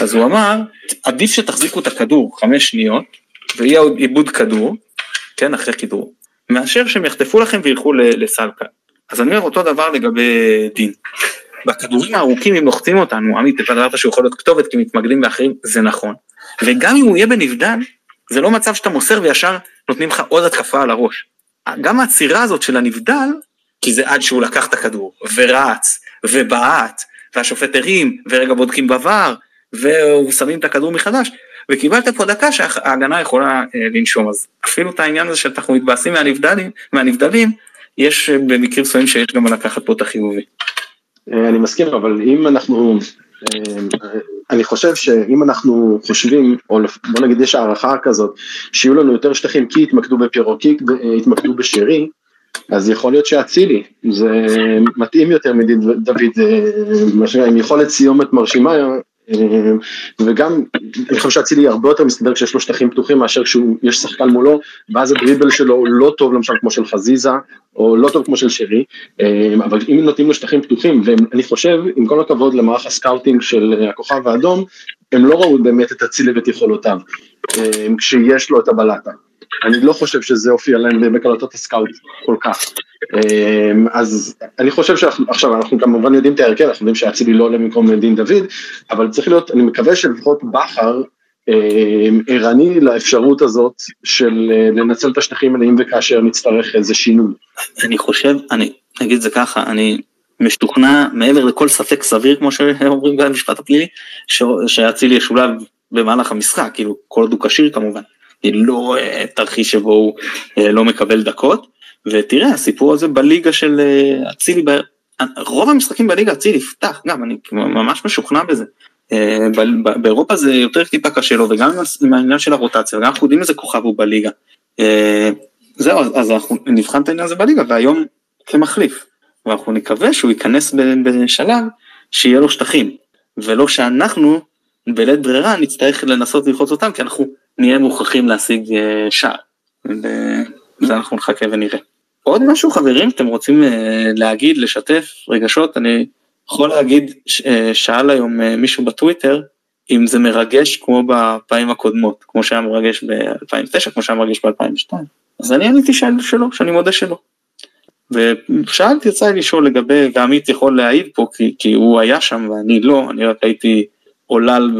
אז הוא אמר, עדיף שתחזיקו את הכדור חמש שניות, ויהיה עיבוד כדור, כן, אחרי כדור, מאשר שהם יחטפו לכם וילכו לסלקה. אז אני אומר אותו דבר לגבי דין. בכדורים הארוכים, אם לוחצים אותנו, עמית, אתה דברת שהוא יכול להיות כתובת, כי מתמקדים באחרים, זה נכון. וגם אם הוא יהיה בנבדל, זה לא מצב שאתה מוסר וישר נותנים לך עוד התקפה על הראש. גם הצירה הזאת של הנבדל, כי זה עד שהוא לקח את הכדור, ורץ, ובעט, והשופט הרים, ורגע בודקים בוואר, ושמים את הכדור מחדש, וקיבלת פה דקה שההגנה יכולה לנשום, אז אפילו את העניין הזה שאנחנו מתבאסים מהנבדלים, מהנבדלים, יש במקרים סויים שיש גם לקחת פה את החיובי. אני מסכים, אבל אם אנחנו, אני חושב שאם אנחנו חושבים, או בוא נגיד יש הערכה כזאת, שיהיו לנו יותר שטחים, כי התמקדו בפיירו, כי התמקדו בשירי, אז יכול להיות שהצילי, זה מתאים יותר מדין דוד, עם יכולת סיומת מרשימה, וגם, אני חושב שהצילי הרבה יותר מסתדר כשיש לו שטחים פתוחים מאשר כשיש שחקן מולו, ואז הדריבל שלו לא טוב למשל כמו של חזיזה, או לא טוב כמו של שרי, אבל אם נותנים לו שטחים פתוחים, ואני חושב, עם כל הכבוד למערך הסקאוטינג של הכוכב האדום, הם לא ראו באמת את הצילי ואת יכולותיו, כשיש לו את הבלטה. אני לא חושב שזה הופיע להם בקלטות הסקאוט כל כך. אז אני חושב שעכשיו אנחנו כמובן יודעים את ההרכב, אנחנו יודעים שהצילי לא עולה במקום דין דוד, אבל צריך להיות, אני מקווה שלפחות בחר ערני לאפשרות הזאת של לנצל את השטחים מלאים וכאשר נצטרך איזה שינוי. אני חושב, אני אגיד זה ככה, אני משתוכנע מעבר לכל ספק סביר, כמו שאומרים גם במשפט הפלילי, שהצילי ישולב במהלך המשחק, כאילו כל דו קשיר כמובן. לא תרחיש שבו הוא לא מקבל דקות, ותראה, הסיפור הזה בליגה של הצילי, רוב המשחקים בליגה הצילי יפתח, גם אני ממש משוכנע בזה, באירופה זה יותר טיפה קשה לו, וגם עם העניין של הרוטציה, וגם אנחנו יודעים איזה כוכב הוא בליגה, זהו, אז אנחנו נבחן את העניין הזה בליגה, והיום כמחליף, ואנחנו נקווה שהוא ייכנס בשלב, שיהיה לו שטחים, ולא שאנחנו, בלית ברירה, נצטרך לנסות ללחוץ אותם, כי אנחנו נהיה מוכרחים להשיג שער, וזה אנחנו נחכה ונראה. עוד משהו חברים, אתם רוצים להגיד, לשתף רגשות, אני יכול להגיד, שאל היום מישהו בטוויטר, אם זה מרגש כמו בפעמים הקודמות, כמו שהיה מרגש ב-אלפיים ותשע, כמו שהיה מרגש ב-אלפיים ושתיים, אז אני עניתי שאל שלו, שאני מודה שלו, ושאלתי, יצא לי לשאול לגבי, ועמית יכול להעיד פה, כי, כי הוא היה שם ואני לא, אני רק הייתי עולל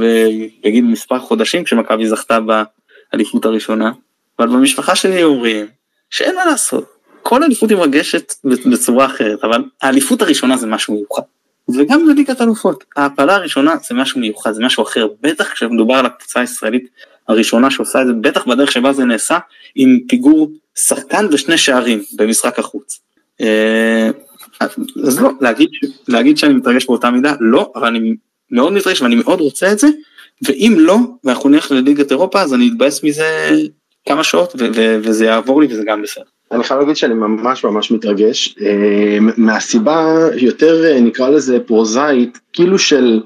בגיל מספר חודשים, כשמכבי זכתה באליפות הראשונה, אבל במשפחה שלי אומרים, שאין מה לעשות, כל האליפות היא מרגשת בצורה אחרת, אבל האליפות הראשונה זה משהו מיוחד. וגם בליגת האלופות, ההעפלה הראשונה זה משהו מיוחד, זה משהו אחר, בטח כשמדובר על הקבוצה הישראלית הראשונה שעושה את זה, בטח בדרך שבה זה נעשה, עם פיגור שחקן ושני שערים במשחק החוץ. אז לא, להגיד, להגיד שאני מתרגש באותה מידה, לא, אבל אני מאוד מתרגש ואני מאוד רוצה את זה, ואם לא, ואנחנו נלך לליגת אירופה, אז אני אתבאס מזה כמה שעות, ו- ו- וזה יעבור לי וזה גם בסדר. אני חייב להגיד שאני ממש ממש מתרגש, מהסיבה יותר נקרא לזה פרוזאית, כאילו של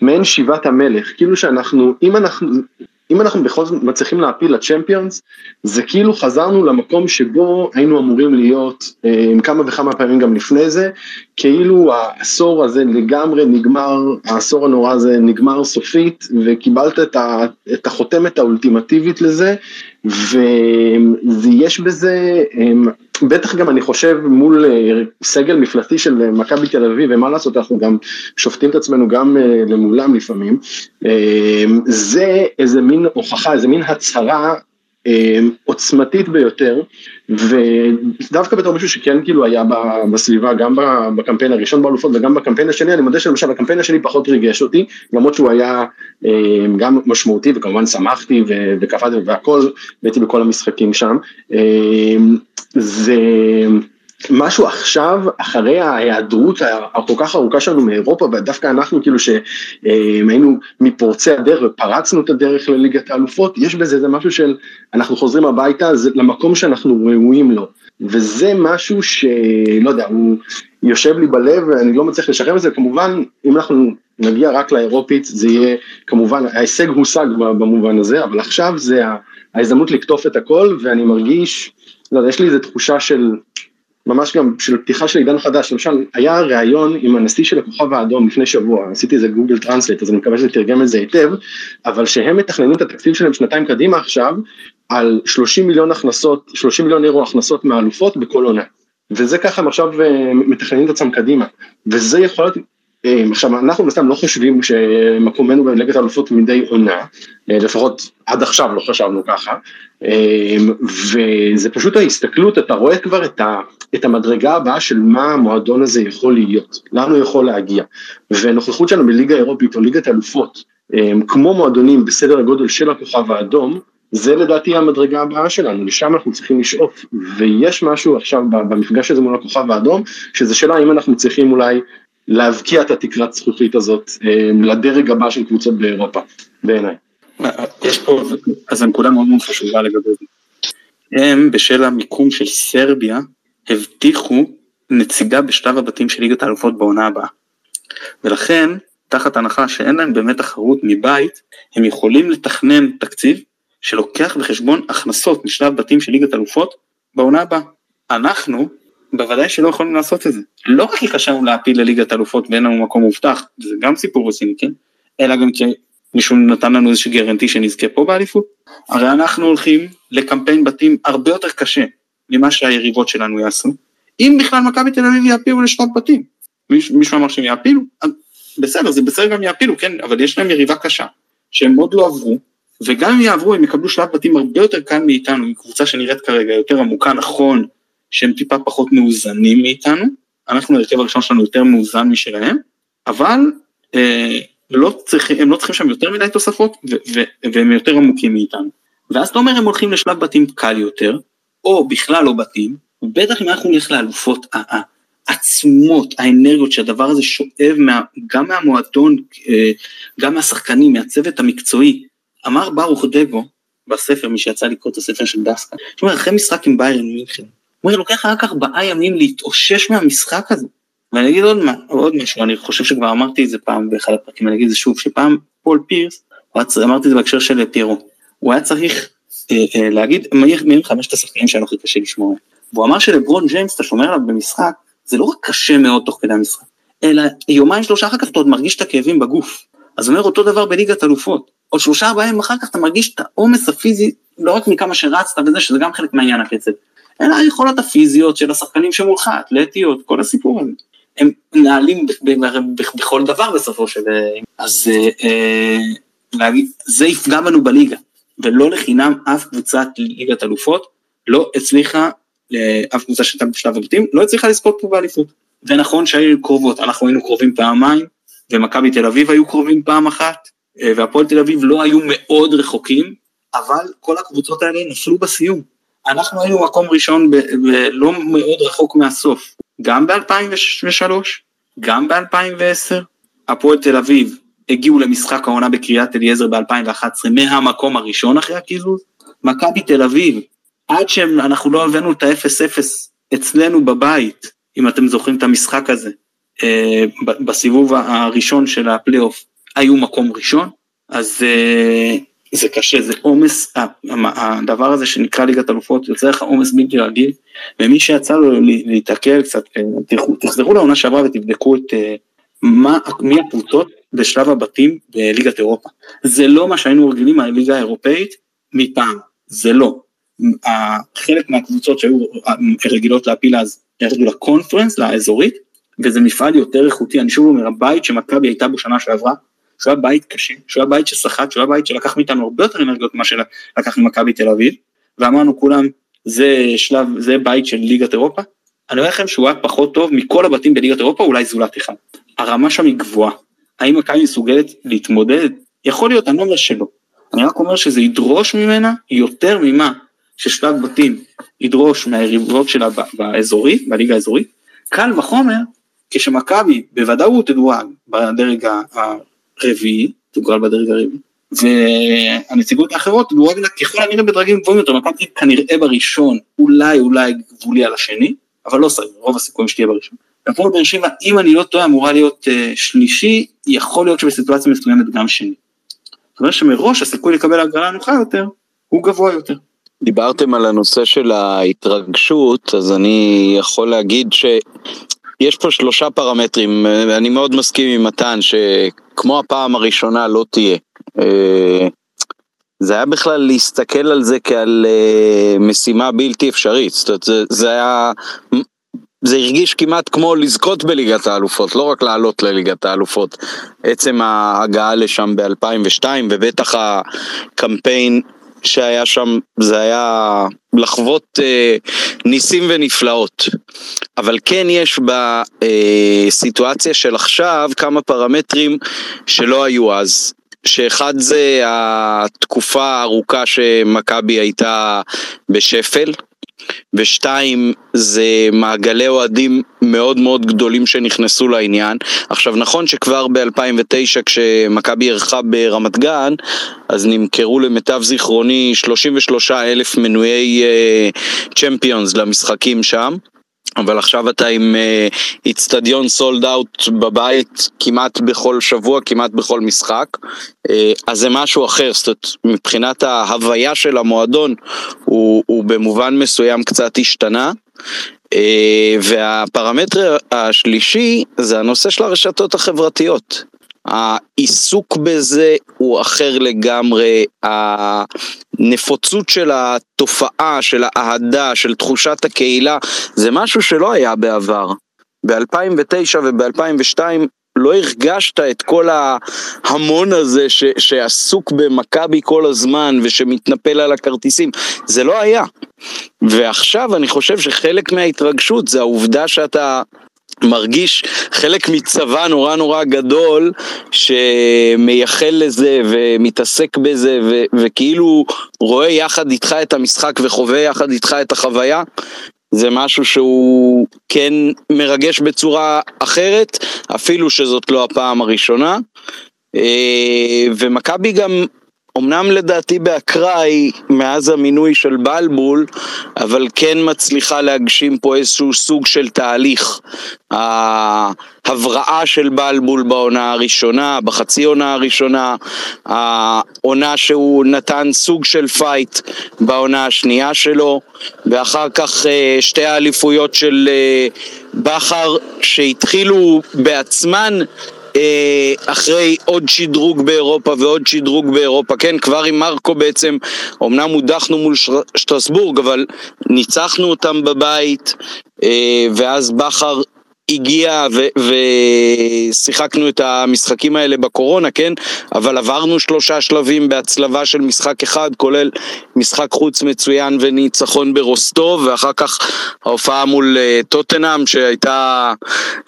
מעין שיבת המלך, כאילו שאנחנו, אם אנחנו, אם אנחנו בכל זאת מצליחים להפיל לצ'מפיונס, זה כאילו חזרנו למקום שבו היינו אמורים להיות, עם כמה וכמה פעמים גם לפני זה, כאילו העשור הזה לגמרי נגמר, העשור הנורא הזה נגמר סופית, וקיבלת את, ה, את החותמת האולטימטיבית לזה, ויש בזה, בטח גם אני חושב מול סגל מפלטי של מכבי תל אביב, ומה לעשות, אנחנו גם שופטים את עצמנו גם למולם לפעמים, זה איזה מין הוכחה, איזה מין הצהרה עוצמתית ביותר, ודווקא בתור מישהו שכן כאילו היה בסביבה, גם בקמפיין הראשון באלופות וגם בקמפיין השני, אני מודה שלמשל הקמפיין השני פחות ריגש אותי, למרות שהוא היה גם משמעותי, וכמובן שמחתי וקפדתי והכל, באתי בכל המשחקים שם, זה משהו עכשיו, אחרי ההיעדרות הכל כך ארוכה שלנו מאירופה, ודווקא אנחנו כאילו שהיינו מפורצי הדרך ופרצנו את הדרך לליגת האלופות, יש בזה זה משהו של אנחנו חוזרים הביתה, זה למקום שאנחנו ראויים לו, וזה משהו שלא יודע, הוא יושב לי בלב ואני לא מצליח לשחרר את זה, כמובן אם אנחנו נגיע רק לאירופית, זה יהיה כמובן, ההישג הושג במובן הזה, אבל עכשיו זה ההזדמנות לקטוף את הכל, ואני מרגיש, לא יודע, יש לי איזו תחושה של ממש גם של פתיחה של עידן חדש, למשל היה ראיון עם הנשיא של הכוכב האדום לפני שבוע, עשיתי איזה גוגל טרנסלייט, אז אני מקווה שתרגם את זה היטב, אבל שהם מתכננים את התקציב שלהם שנתיים קדימה עכשיו, על שלושים מיליון אירו הכנסות מהאלופות בכל עונה, וזה ככה עכשיו מתכננים את עצם קדימה, וזה יכול להיות, עכשיו אנחנו בסתם לא חושבים שמקומנו בליגת האלופות מדי עונה, לפחות עד עכשיו לא חשבנו ככה, וזה פשוט ההסתכלות, אתה רואה כבר את, ה, את המדרגה הבאה של מה המועדון הזה יכול להיות, לאן הוא יכול להגיע, ונוכחות שלנו בליגה האירופית או ליגת האלופות, כמו מועדונים בסדר הגודל של הכוכב האדום, זה לדעתי המדרגה הבאה שלנו, לשם אנחנו צריכים לשאוף, ויש משהו עכשיו במפגש הזה מול הכוכב האדום, שזה שאלה אם אנחנו צריכים אולי, להבקיע את התקרת זכוכית הזאת לדרג הבא של קבוצות באירופה, בעיניי. יש פה, אז הנקודה מאוד מאוד חשובה לגבי זה. הם בשל המיקום של סרביה, הבטיחו נציגה בשלב הבתים של ליגת האלופות בעונה הבאה. ולכן, תחת הנחה שאין להם באמת תחרות מבית, הם יכולים לתכנן תקציב שלוקח בחשבון הכנסות משלב בתים של ליגת האלופות בעונה הבאה. אנחנו, בוודאי שלא יכולים לעשות את זה. לא רק חשבנו להפיל לליגת אלופות ואין לנו מקום מובטח, זה גם סיפור רציני, כן? אלא גם כשמישהו נתן לנו איזושהי גרנטי שנזכה פה באליפות. הרי אנחנו הולכים לקמפיין בתים הרבה יותר קשה ממה שהיריבות שלנו יעשו. אם בכלל מכבי תל אביב יעפילו לשלב בתים, מישהו אמר שהם יעפילו, בסדר, זה בסדר גם יעפילו, כן? אבל יש להם יריבה קשה, שהם עוד לא עברו, וגם אם יעברו הם יקבלו שלב בתים הרבה יותר קל מאיתנו, מקבוצה שנראית כרגע יותר עמוקה, נכון, שהם טיפה פחות מאוזנים מאיתנו, אנחנו הרכב הראשון שלנו יותר מאוזן משלהם, אבל אה, לא צריכים, הם לא צריכים שם יותר מדי תוספות, ו- ו- והם יותר עמוקים מאיתנו. ואז אתה אומר, הם הולכים לשלב בתים קל יותר, או בכלל לא בתים, ובטח אם אנחנו נלך לאלופות העצמות, האנרגיות, שהדבר הזה שואב מה, גם מהמועדון, אה, גם מהשחקנים, מהצוות המקצועי, אמר ברוך דגו, בספר, מי שיצא לקרוא את הספר של דסקה, זאת אומרת, אחרי משחק עם ביירן מינכן, הוא לוקח רק ארבעה ימים להתאושש מהמשחק הזה, ואני אגיד עוד, מה, עוד משהו, אני חושב שכבר אמרתי את זה פעם באחד הפרקים, אני אגיד את זה שוב, שפעם פול פירס, אמרתי את זה בהקשר של פירו, הוא היה צריך אה, אה, להגיד, מי הם חמשת השחקנים שהיה הכי קשה לשמור, והוא אמר שלברון ג'יימס, אתה שומע עליו במשחק, זה לא רק קשה מאוד תוך כדי המשחק, אלא יומיים שלושה אחר כך אתה עוד מרגיש את הכאבים בגוף, אז אומר אותו דבר בליגת אלופות, עוד שלושה ארבעה ימים אחר כך אתה מרגיש את העומס הפיזי, לא רק מכמה שרצת וזה, שזה גם חלק מעניין הקצב, אלא היכולות הפיזיות של השחקנים שמולך, אתלטיות, כל הסיפור הזה. הם נעלים בכל דבר בסופו של... אז זה יפגע בנו בליגה, ולא לחינם אף קבוצת ליגת אלופות לא הצליחה לאף קבוצה שהייתה בשלב הבתים, לא הצליחה לזכות פה באליפות. ונכון שהיו קרובות, אנחנו היינו קרובים פעמיים, ומכבי תל אביב היו קרובים פעם אחת, והפועל תל אביב לא היו מאוד רחוקים, אבל כל הקבוצות האלה נפלו בסיום. אנחנו היינו מקום ראשון ב- ב- לא מאוד רחוק מהסוף, גם ב-אלפיים ושלוש, גם ב-אלפיים ועשר, הפועל תל אביב הגיעו למשחק העונה בקריית אליעזר ב-אלפיים ואחת עשרה, מהמקום הראשון אחרי הקיזוז, מכבי תל אביב, עד שאנחנו לא הבאנו את ה-אפס אפס אצלנו בבית, אם אתם זוכרים את המשחק הזה, בסיבוב הראשון של הפלייאוף, היו מקום ראשון, אז זה קשה, זה עומס, הדבר הזה שנקרא ליגת אלופות, יוצא לך עומס בלתי רגיל, ומי שיצא לו להתעכל קצת, תחזרו לעונה שעברה ותבדקו את מי הקבוצות בשלב הבתים בליגת אירופה. זה לא מה שהיינו רגילים מהליגה האירופאית, מפעם, זה לא. חלק מהקבוצות שהיו רגילות להפיל אז, ירדו לקונפרנס, לאזורית, וזה מפעל יותר איכותי, אני שוב אומר, הבית שמכבי הייתה בו שנה שעברה, שהוא היה בית קשה, שהוא היה בית ששחט, שהוא היה בית שלקח מאיתנו הרבה יותר אנרגיות ממה שלקחנו מכבי תל אביב, ואמרנו כולם, זה שלב, זה בית של ליגת אירופה, אני אומר לכם שהוא היה פחות טוב מכל הבתים בליגת אירופה, אולי זולת אחד. הרמה שם היא גבוהה, האם מכבי מסוגלת להתמודד? יכול להיות, אני אומר שלא. אני רק אומר שזה ידרוש ממנה יותר ממה ששלב בתים ידרוש מהיריבות שלה באזורית, בליגה האזורית, קל וחומר, כשמכבי בוודאות תדורג בדרג הרביעי, תדורג בדרג הרביעי, והנציגות האחרות תדורג לה ככל הנראה בדרגים גבוהים יותר, מכבי כנראה בראשון, אולי אולי גבולי על השני, אבל לא סביר, רוב הסיכויים שתהיה בראשון. והפועל באר שבע, אם אני לא טועה, אמורה להיות uh, שלישי, יכול להיות שבסיטואציה מסוימת גם שני. זאת אומרת שמראש הסיכוי לקבל הגרלה נוחה יותר, הוא גבוה יותר. דיברתם על הנושא של ההתרגשות, אז אני יכול להגיד שיש פה שלושה פרמטרים, אני מאוד מסכים עם מתן, שכמו הפעם הראשונה לא תהיה. זה היה בכלל להסתכל על זה כעל משימה בלתי אפשרית, זאת אומרת, זה, זה היה... זה הרגיש כמעט כמו לזכות בליגת האלופות, לא רק לעלות לליגת האלופות. עצם ההגעה לשם ב-אלפיים ושתיים, ובטח הקמפיין שהיה שם, זה היה לחוות אה, ניסים ונפלאות. אבל כן יש בסיטואציה של עכשיו כמה פרמטרים שלא היו אז. שאחד זה התקופה הארוכה שמכבי הייתה בשפל, ושתיים זה מעגלי אוהדים מאוד מאוד גדולים שנכנסו לעניין. עכשיו נכון שכבר ב-אלפיים ותשע כשמכבי ערכה ברמת גן, אז נמכרו למיטב זיכרוני שלושים ושלושה אלף מנויי צ'מפיונס uh, למשחקים שם, אבל עכשיו אתה עם אצטדיון סולד אאוט בבית כמעט בכל שבוע, כמעט בכל משחק, uh, אז זה משהו אחר, זאת אומרת, מבחינת ההוויה של המועדון, הוא, הוא במובן מסוים קצת השתנה, uh, והפרמטר השלישי, זה הנושא של הרשתות החברתיות, העיסוק בזה הוא אחר לגמרי, הנפוצות של התופעה, של האהדה, של תחושת הקהילה, זה משהו שלא היה בעבר. ב-אלפיים ותשע וב-אלפיים ושתיים לא הרגשת את כל ההמון הזה ש- שעסוק במכבי כל הזמן ושמתנפל על הכרטיסים, זה לא היה. ועכשיו אני חושב שחלק מההתרגשות זה העובדה שאתה מרגיש חלק מצבא נורא נורא גדול שמייחל לזה ומתעסק בזה ו- וכאילו רואה יחד איתך את המשחק וחווה יחד איתך את החוויה, זה משהו שהוא כן מרגש בצורה אחרת, אפילו שזאת לא הפעם הראשונה. ומכבי גם אמנם לדעתי באקראי מאז המינוי של בלבול, אבל כן מצליחה להגשים פה איזשהו סוג של תהליך. ההבראה של בלבול בעונה הראשונה, בחצי עונה הראשונה, העונה שהוא נתן סוג של פייט בעונה השנייה שלו, ואחר כך שתי האליפויות של בחר שהתחילו בעצמן, אחרי עוד שדרוג באירופה ועוד שדרוג באירופה, כן, כבר עם מרקו בעצם, אמנם הודחנו מול שטרסבורג, אבל ניצחנו אותם בבית, ואז בחר הגיע ושיחקנו את המשחקים האלה בקורונה, כן? אבל עברנו שלושה שלבים בהצלבה של משחק אחד, כולל משחק חוץ מצוין וניצחון ברוסטוב, ואחר כך ההופעה מול טוטנהאם שהייתה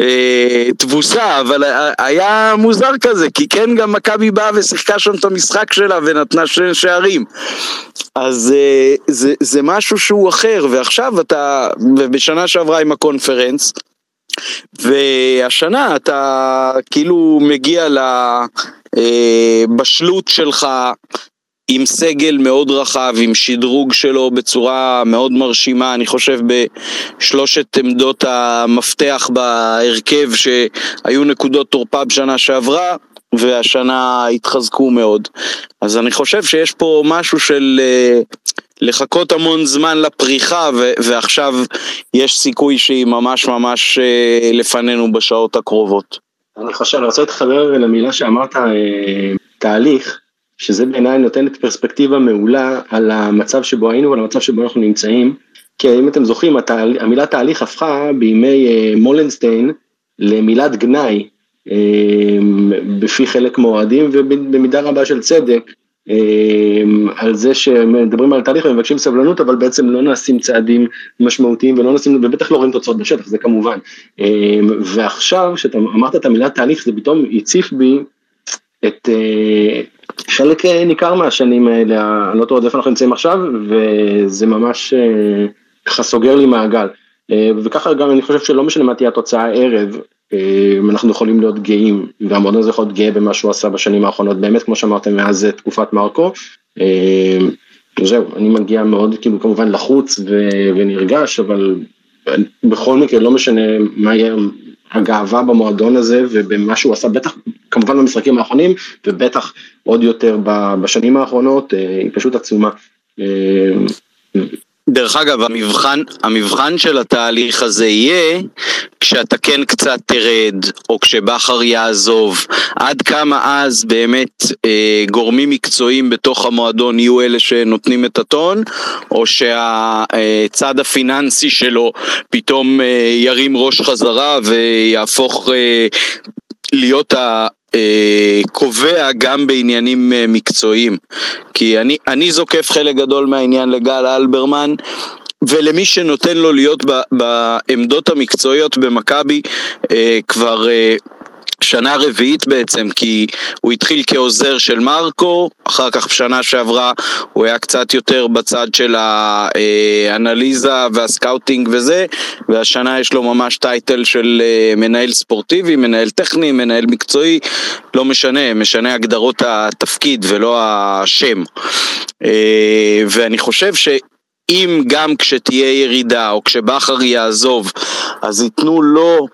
אה, תבוסה, אבל היה מוזר כזה, כי כן גם מכבי באה ושיחקה שם את המשחק שלה ונתנה שני שערים. אז אה, זה, זה משהו שהוא אחר, ועכשיו אתה, ובשנה שעברה עם הקונפרנס, והשנה אתה כאילו מגיע לבשלות שלך עם סגל מאוד רחב, עם שדרוג שלו בצורה מאוד מרשימה, אני חושב בשלושת עמדות המפתח בהרכב שהיו נקודות תורפה בשנה שעברה, והשנה התחזקו מאוד. אז אני חושב שיש פה משהו של לחכות המון זמן לפריחה, ועכשיו יש סיכוי שהיא ממש ממש לפנינו בשעות הקרובות. אני חושב, אני רוצה להתחבר למילה שאמרת, תהליך, שזה בעיניי נותנת פרספקטיבה מעולה על המצב שבו היינו ועל המצב שבו אנחנו נמצאים, כי אם אתם זוכרים, המילה תהליך הפכה בימי מולנשטיין למילת גנאי, בפי חלק מאוהדים ובמידה רבה של צדק, על זה שמדברים על תהליך ומבקשים סבלנות, אבל בעצם לא נעשים צעדים משמעותיים ולא נעשים, ובטח לא רואים תוצאות בשטח, זה כמובן. ועכשיו, שאתה אמרת את המילה תהליך, זה פתאום הציף בי את חלק ניכר מהשנים האלה, לא תורד איפה אנחנו נמצאים עכשיו, וזה ממש ככה סוגר לי מעגל. וככה גם אני חושב שלא משנה מה תהיה התוצאה הערב, אנחנו יכולים להיות גאים, והמועדון הזה יכול להיות גאה במה שהוא עשה בשנים האחרונות, באמת כמו שאמרתם מאז תקופת מרקו, זהו, אני מגיע מאוד כאילו כמובן לחוץ ונרגש, אבל בכל מקרה לא משנה מה יהיה הגאווה במועדון הזה, ובמה שהוא עשה בטח כמובן במשחקים האחרונים, ובטח עוד יותר בשנים האחרונות, היא פשוט עצומה. דרך אגב, המבחן, המבחן של התהליך הזה יהיה כשאתה כן קצת תרד, או כשבחר יעזוב, עד כמה אז באמת אה, גורמים מקצועיים בתוך המועדון יהיו אלה שנותנים את הטון, או שהצד הפיננסי שלו פתאום אה, ירים ראש חזרה ויהפוך אה, להיות ה... קובע גם בעניינים מקצועיים, כי אני, אני זוקף חלק גדול מהעניין לגל אלברמן ולמי שנותן לו להיות ב, בעמדות המקצועיות במכבי כבר שנה רביעית בעצם, כי הוא התחיל כעוזר של מרקו, אחר כך בשנה שעברה הוא היה קצת יותר בצד של האנליזה והסקאוטינג וזה, והשנה יש לו ממש טייטל של מנהל ספורטיבי, מנהל טכני, מנהל מקצועי, לא משנה, משנה הגדרות התפקיד ולא השם. ואני חושב ש אם גם כשתהיה ירידה או כשבחר יעזוב, אז ייתנו לו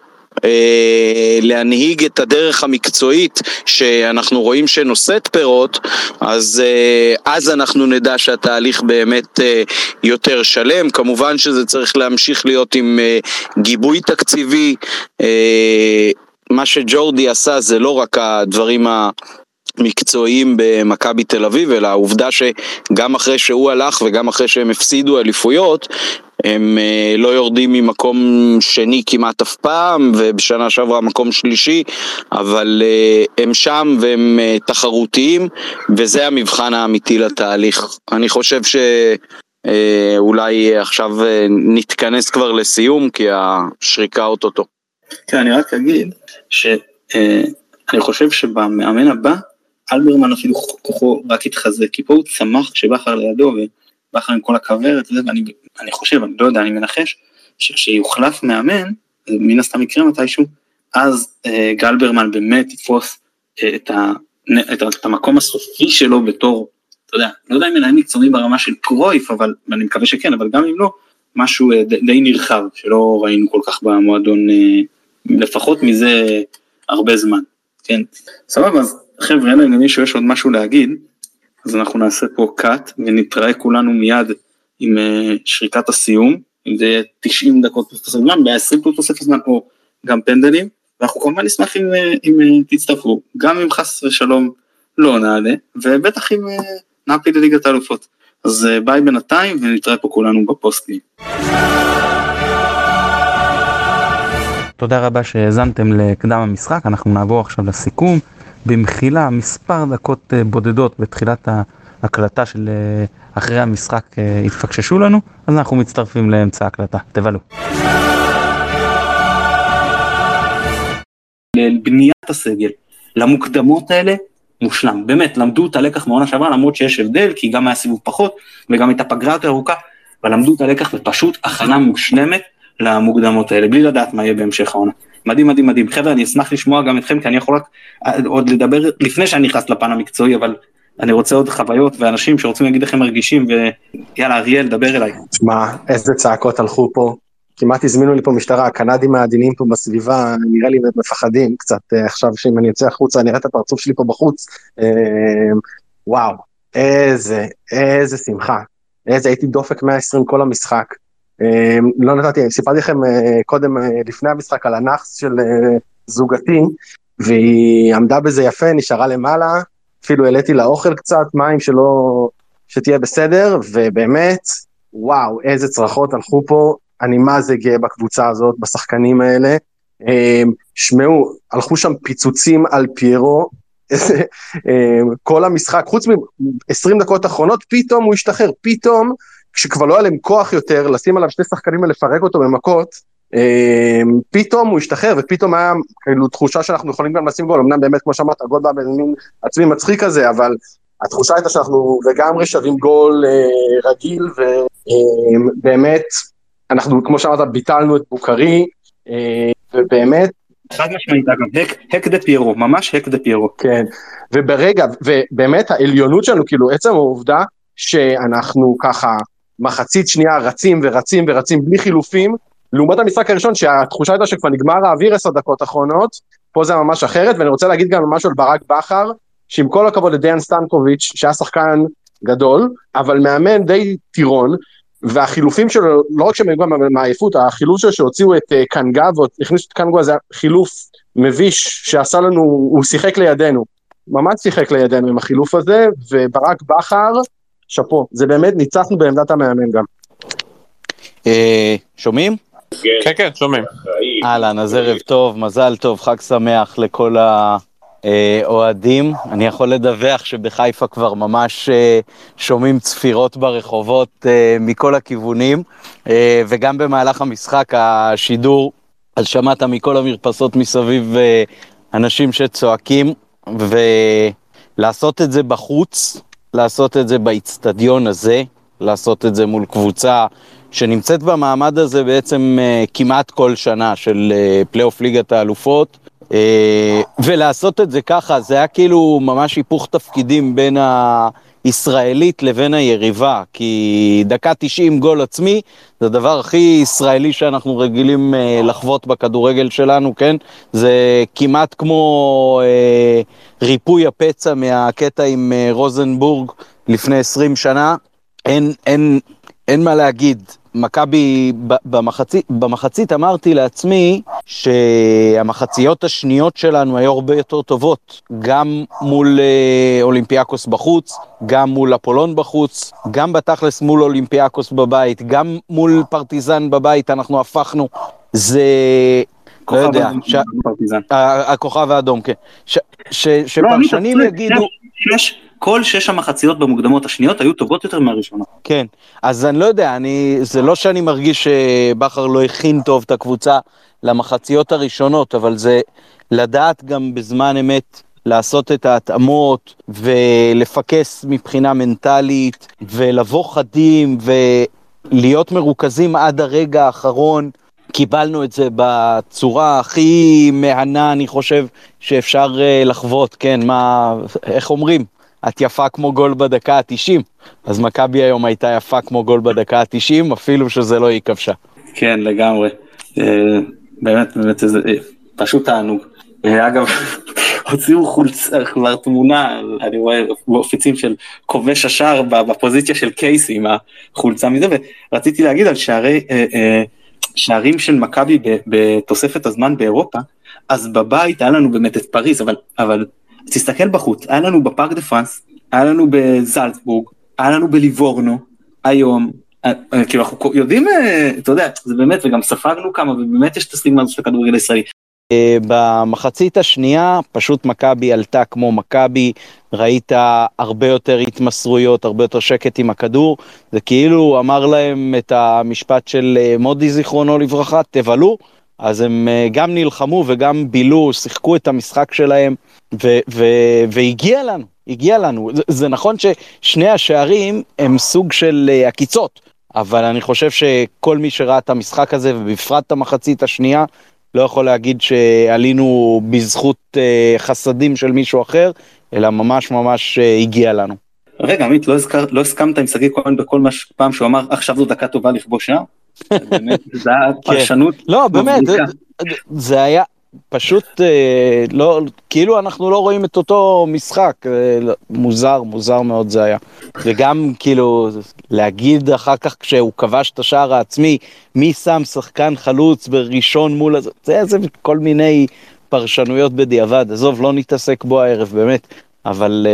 להנהיג את הדרך המקצועית שאנחנו רואים שנושאת פירות, אז, אז אנחנו נדע שהתהליך באמת יותר שלם. כמובן שזה צריך להמשיך להיות עם גיבוי תקציבי. מה שג'ורדי עשה זה לא רק הדברים ה... מקצועיים במכבי תל אביב, אלא העובדה שגם אחרי שהוא הלך וגם אחרי שהם הפסידו אליפויות, הם לא יורדים ממקום שני כמעט אף פעם, ובשנה שעברה מקום שלישי, אבל הם שם והם תחרותיים, וזה המבחן האמיתי לתהליך. אני חושב שאולי עכשיו נתכנס כבר לסיום, כי השריקה אוטוטו. כן, אני רק אגיד שאני חושב שבמאמן הבא אלברמן אפילו כוחו רק התחזק, כי פה הוא צמח שבחר לידו, ובחר עם כל הכברת, ואני אני חושב, אני לא יודע, אני מנחש, שכשיוחלף מאמן, מן הסתם יקרה מתישהו, אז אה, גלברמן באמת יתפוס אה, את, ה, את, את המקום הסופי שלו בתור, אתה יודע, לא יודע אם מנהל מקצועי ברמה של קרויף, אבל אני מקווה שכן, אבל גם אם לא, משהו אה, די, די נרחב, שלא ראינו כל כך במועדון, אה, לפחות מזה הרבה זמן, כן? סבבה, אז חבר'ה, אלא אם יש עוד משהו להגיד, אז אנחנו נעשה פה קאט, ונתראה כולנו מיד עם שריקת הסיום, אם זה יהיה תשעים דקות תוספת זמן, ב-עשרים דקות תוספת זמן, או גם פנדלים, ואנחנו כמובן נשמח אם, אם תצטרפו, גם אם חס ושלום לא נעלה, ובטח אם נעפיל לליגת האלופות. אז ביי בינתיים, ונתראה פה כולנו בפוסטים. תודה רבה שהזנתם לקדם המשחק, אנחנו נעבור עכשיו לסיכום. במחילה, מספר דקות בודדות בתחילת ההקלטה של אחרי המשחק התפקששו לנו, אז אנחנו מצטרפים לאמצע ההקלטה. תבלו. לבניית הסגל, למוקדמות האלה, מושלם. באמת, למדו את הלקח מעונה שעברה, למרות שיש הבדל, כי גם היה סיבוב פחות, וגם הייתה פגרה יותר ארוכה, ולמדו את הלקח ופשוט הכנה מושלמת למוקדמות האלה, בלי לדעת מה יהיה בהמשך העונה. מדהים, מדהים, מדהים. חבר'ה, אני אשמח לשמוע גם אתכם, כי אני יכול רק עוד לדבר לפני שאני נכנס לפן המקצועי, אבל אני רוצה עוד חוויות ואנשים שרוצים להגיד איך הם מרגישים, ויאללה, אריאל, דבר אליי. מה, איזה צעקות הלכו פה? כמעט הזמינו לי פה משטרה, הקנדים העדינים פה בסביבה, נראה לי מפחדים קצת, עכשיו שאם אני יוצא החוצה, אני רואה את הפרצוף שלי פה בחוץ, וואו, איזה, איזה שמחה, איזה, הייתי דופק מאה ועשרים כל המשחק, לא נתתי, סיפרתי לכם קודם, לפני המשחק, על הנחס של זוגתי, והיא עמדה בזה יפה, נשארה למעלה, אפילו העליתי לאוכל קצת, מים שלא, שתהיה בסדר, ובאמת, וואו, איזה צרחות הלכו פה, אני מה זה גאה בקבוצה הזאת, בשחקנים האלה, שמעו, הלכו שם פיצוצים על פירו, כל המשחק, חוץ מ-עשרים דקות אחרונות, פתאום הוא השתחרר, פתאום, כשכבר לא היה להם כוח יותר, לשים עליו שני שחקנים ולפרק אותו במכות, פתאום הוא השתחרר, ופתאום היה כאילו תחושה שאנחנו יכולים גם לשים גול, אמנם באמת כמו שאמרת, הגול בא במין עצמי מצחיק כזה, אבל התחושה הייתה שאנחנו לגמרי שווים גול רגיל, ובאמת, אנחנו, כמו שאמרת, ביטלנו את בוקרי, ובאמת... חד משמעית, אגב, הק דה פירו, ממש הק דה פירו. כן, וברגע, ובאמת העליונות שלנו, כאילו, עצם העובדה שאנחנו ככה מחצית שנייה רצים ורצים ורצים בלי חילופים, לעומת המשחק הראשון, שהתחושה הייתה שכבר נגמר האוויר עשר דקות אחרונות, פה זה ממש אחרת, ואני רוצה להגיד גם משהו על ברק בכר, שעם כל הכבוד לדיין סטנקוביץ', שהיה שחקן גדול, אבל מאמן די טירון, והחילופים שלו, לא רק שמגיע מהעייפות, החילוף שלו שהוציאו את קנגה, והכניסו את קנגה, זה חילוף מביש שעשה לנו, הוא שיחק לידינו, ממש שיחק לידינו עם החילוף הזה, וברק בכר, שפו, זה באמת ניצחנו בעמדת המאמן גם. שומעים? כן, כן, שומעים. אהלן, אז ערב טוב, מזל טוב, חג שמח לכל ה... אוהדים, אני יכול לדווח שבחיפה כבר ממש שומעים צפירות ברחובות מכל הכיוונים, וגם במהלך המשחק השידור, אז שמעת מכל המרפסות מסביב אנשים שצועקים, ולעשות את זה בחוץ, לעשות את זה באצטדיון הזה, לעשות את זה מול קבוצה שנמצאת במעמד הזה בעצם כמעט כל שנה של פלייאוף ליגת האלופות, ולעשות את זה ככה, זה היה כאילו ממש היפוך תפקידים בין הישראלית לבין היריבה, כי דקה תשעים גול עצמי, זה הדבר הכי ישראלי שאנחנו רגילים לחוות בכדורגל שלנו, כן? זה כמעט כמו ריפוי הפצע מהקטע עם רוזנבורג לפני עשרים שנה, אין, אין, אין מה להגיד. מכבי במחצית, במחצית אמרתי לעצמי שהמחציות השניות שלנו היו הרבה יותר טובות, גם מול אולימפיאקוס בחוץ, גם מול אפולון בחוץ, גם בתכלס מול אולימפיאקוס בבית, גם מול פרטיזן בבית, אנחנו הפכנו, זה... לא יודע, הכוכב האדום, כן. שפרשנים יגידו... כל שש המחציות במוקדמות השניות היו טובות יותר מהראשונה. כן, אז אני לא יודע, אני, זה לא שאני מרגיש שבחר לא הכין טוב את הקבוצה למחציות הראשונות, אבל זה לדעת גם בזמן אמת לעשות את ההתאמות, ולפקס מבחינה מנטלית, ולבוא חדים, ולהיות מרוכזים עד הרגע האחרון, קיבלנו את זה בצורה הכי מהנה, אני חושב, שאפשר לחוות, כן, מה, איך אומרים? את יפה כמו גול בדקה ה-תשעים, אז מכבי היום הייתה יפה כמו גול בדקה ה-תשעים, אפילו שזה לא היא כבשה. כן, לגמרי. באמת, באמת, זה פשוט תענוג. אגב, הוציאו חולצה, כבר תמונה, אני רואה באופיצים של כובש השער, בפוזיציה של קייסי עם החולצה מזה, ורציתי להגיד על שערי, שערים של מכבי בתוספת הזמן באירופה, אז בבית היה לנו באמת את פריז, אבל... אבל תסתכל בחוץ, היה לנו בפארק דה פרנס, היה לנו בזלצבורג, היה לנו בליבורנו, היום כאילו אנחנו יודעים, אתה יודע, זה באמת, וגם ספגנו כמה, ובאמת יש את הסטיגמה הזאת של הכדורגל הישראלי. במחצית השנייה, פשוט מכבי עלתה כמו מכבי, ראית הרבה יותר התמסרויות, הרבה יותר שקט עם הכדור, זה כאילו אמר להם את המשפט של מודי זיכרונו לברכה, תבלו, אז הם גם נלחמו וגם בילו, שיחקו את המשחק שלהם, והגיע לנו, הגיע לנו. זה נכון ששני השערים הם סוג של הקיצות, אבל אני חושב שכל מי שראה את המשחק הזה, ובפרט את המחצית השנייה, לא יכול להגיד שעלינו בזכות חסדים של מישהו אחר, אלא ממש ממש הגיע לנו. רגע, עמית, לא, הזכר, לא הסכמת עם סגי כהן בכל מה שפעם שהוא אמר, עכשיו זו דקה טובה לכבוש שער? באמת, זה היה פרשנות. לא, באמת, זה, זה היה פשוט, לא, כאילו אנחנו לא רואים את אותו משחק, מוזר, מוזר מאוד זה היה. וגם כאילו להגיד אחר כך כשהוא כבש את השער העצמי, מי שם שחקן חלוץ בראשון מול הזה, זה, זה כל מיני פרשנויות בדיעבד, עזוב, לא נתעסק בו הערב, באמת, אבל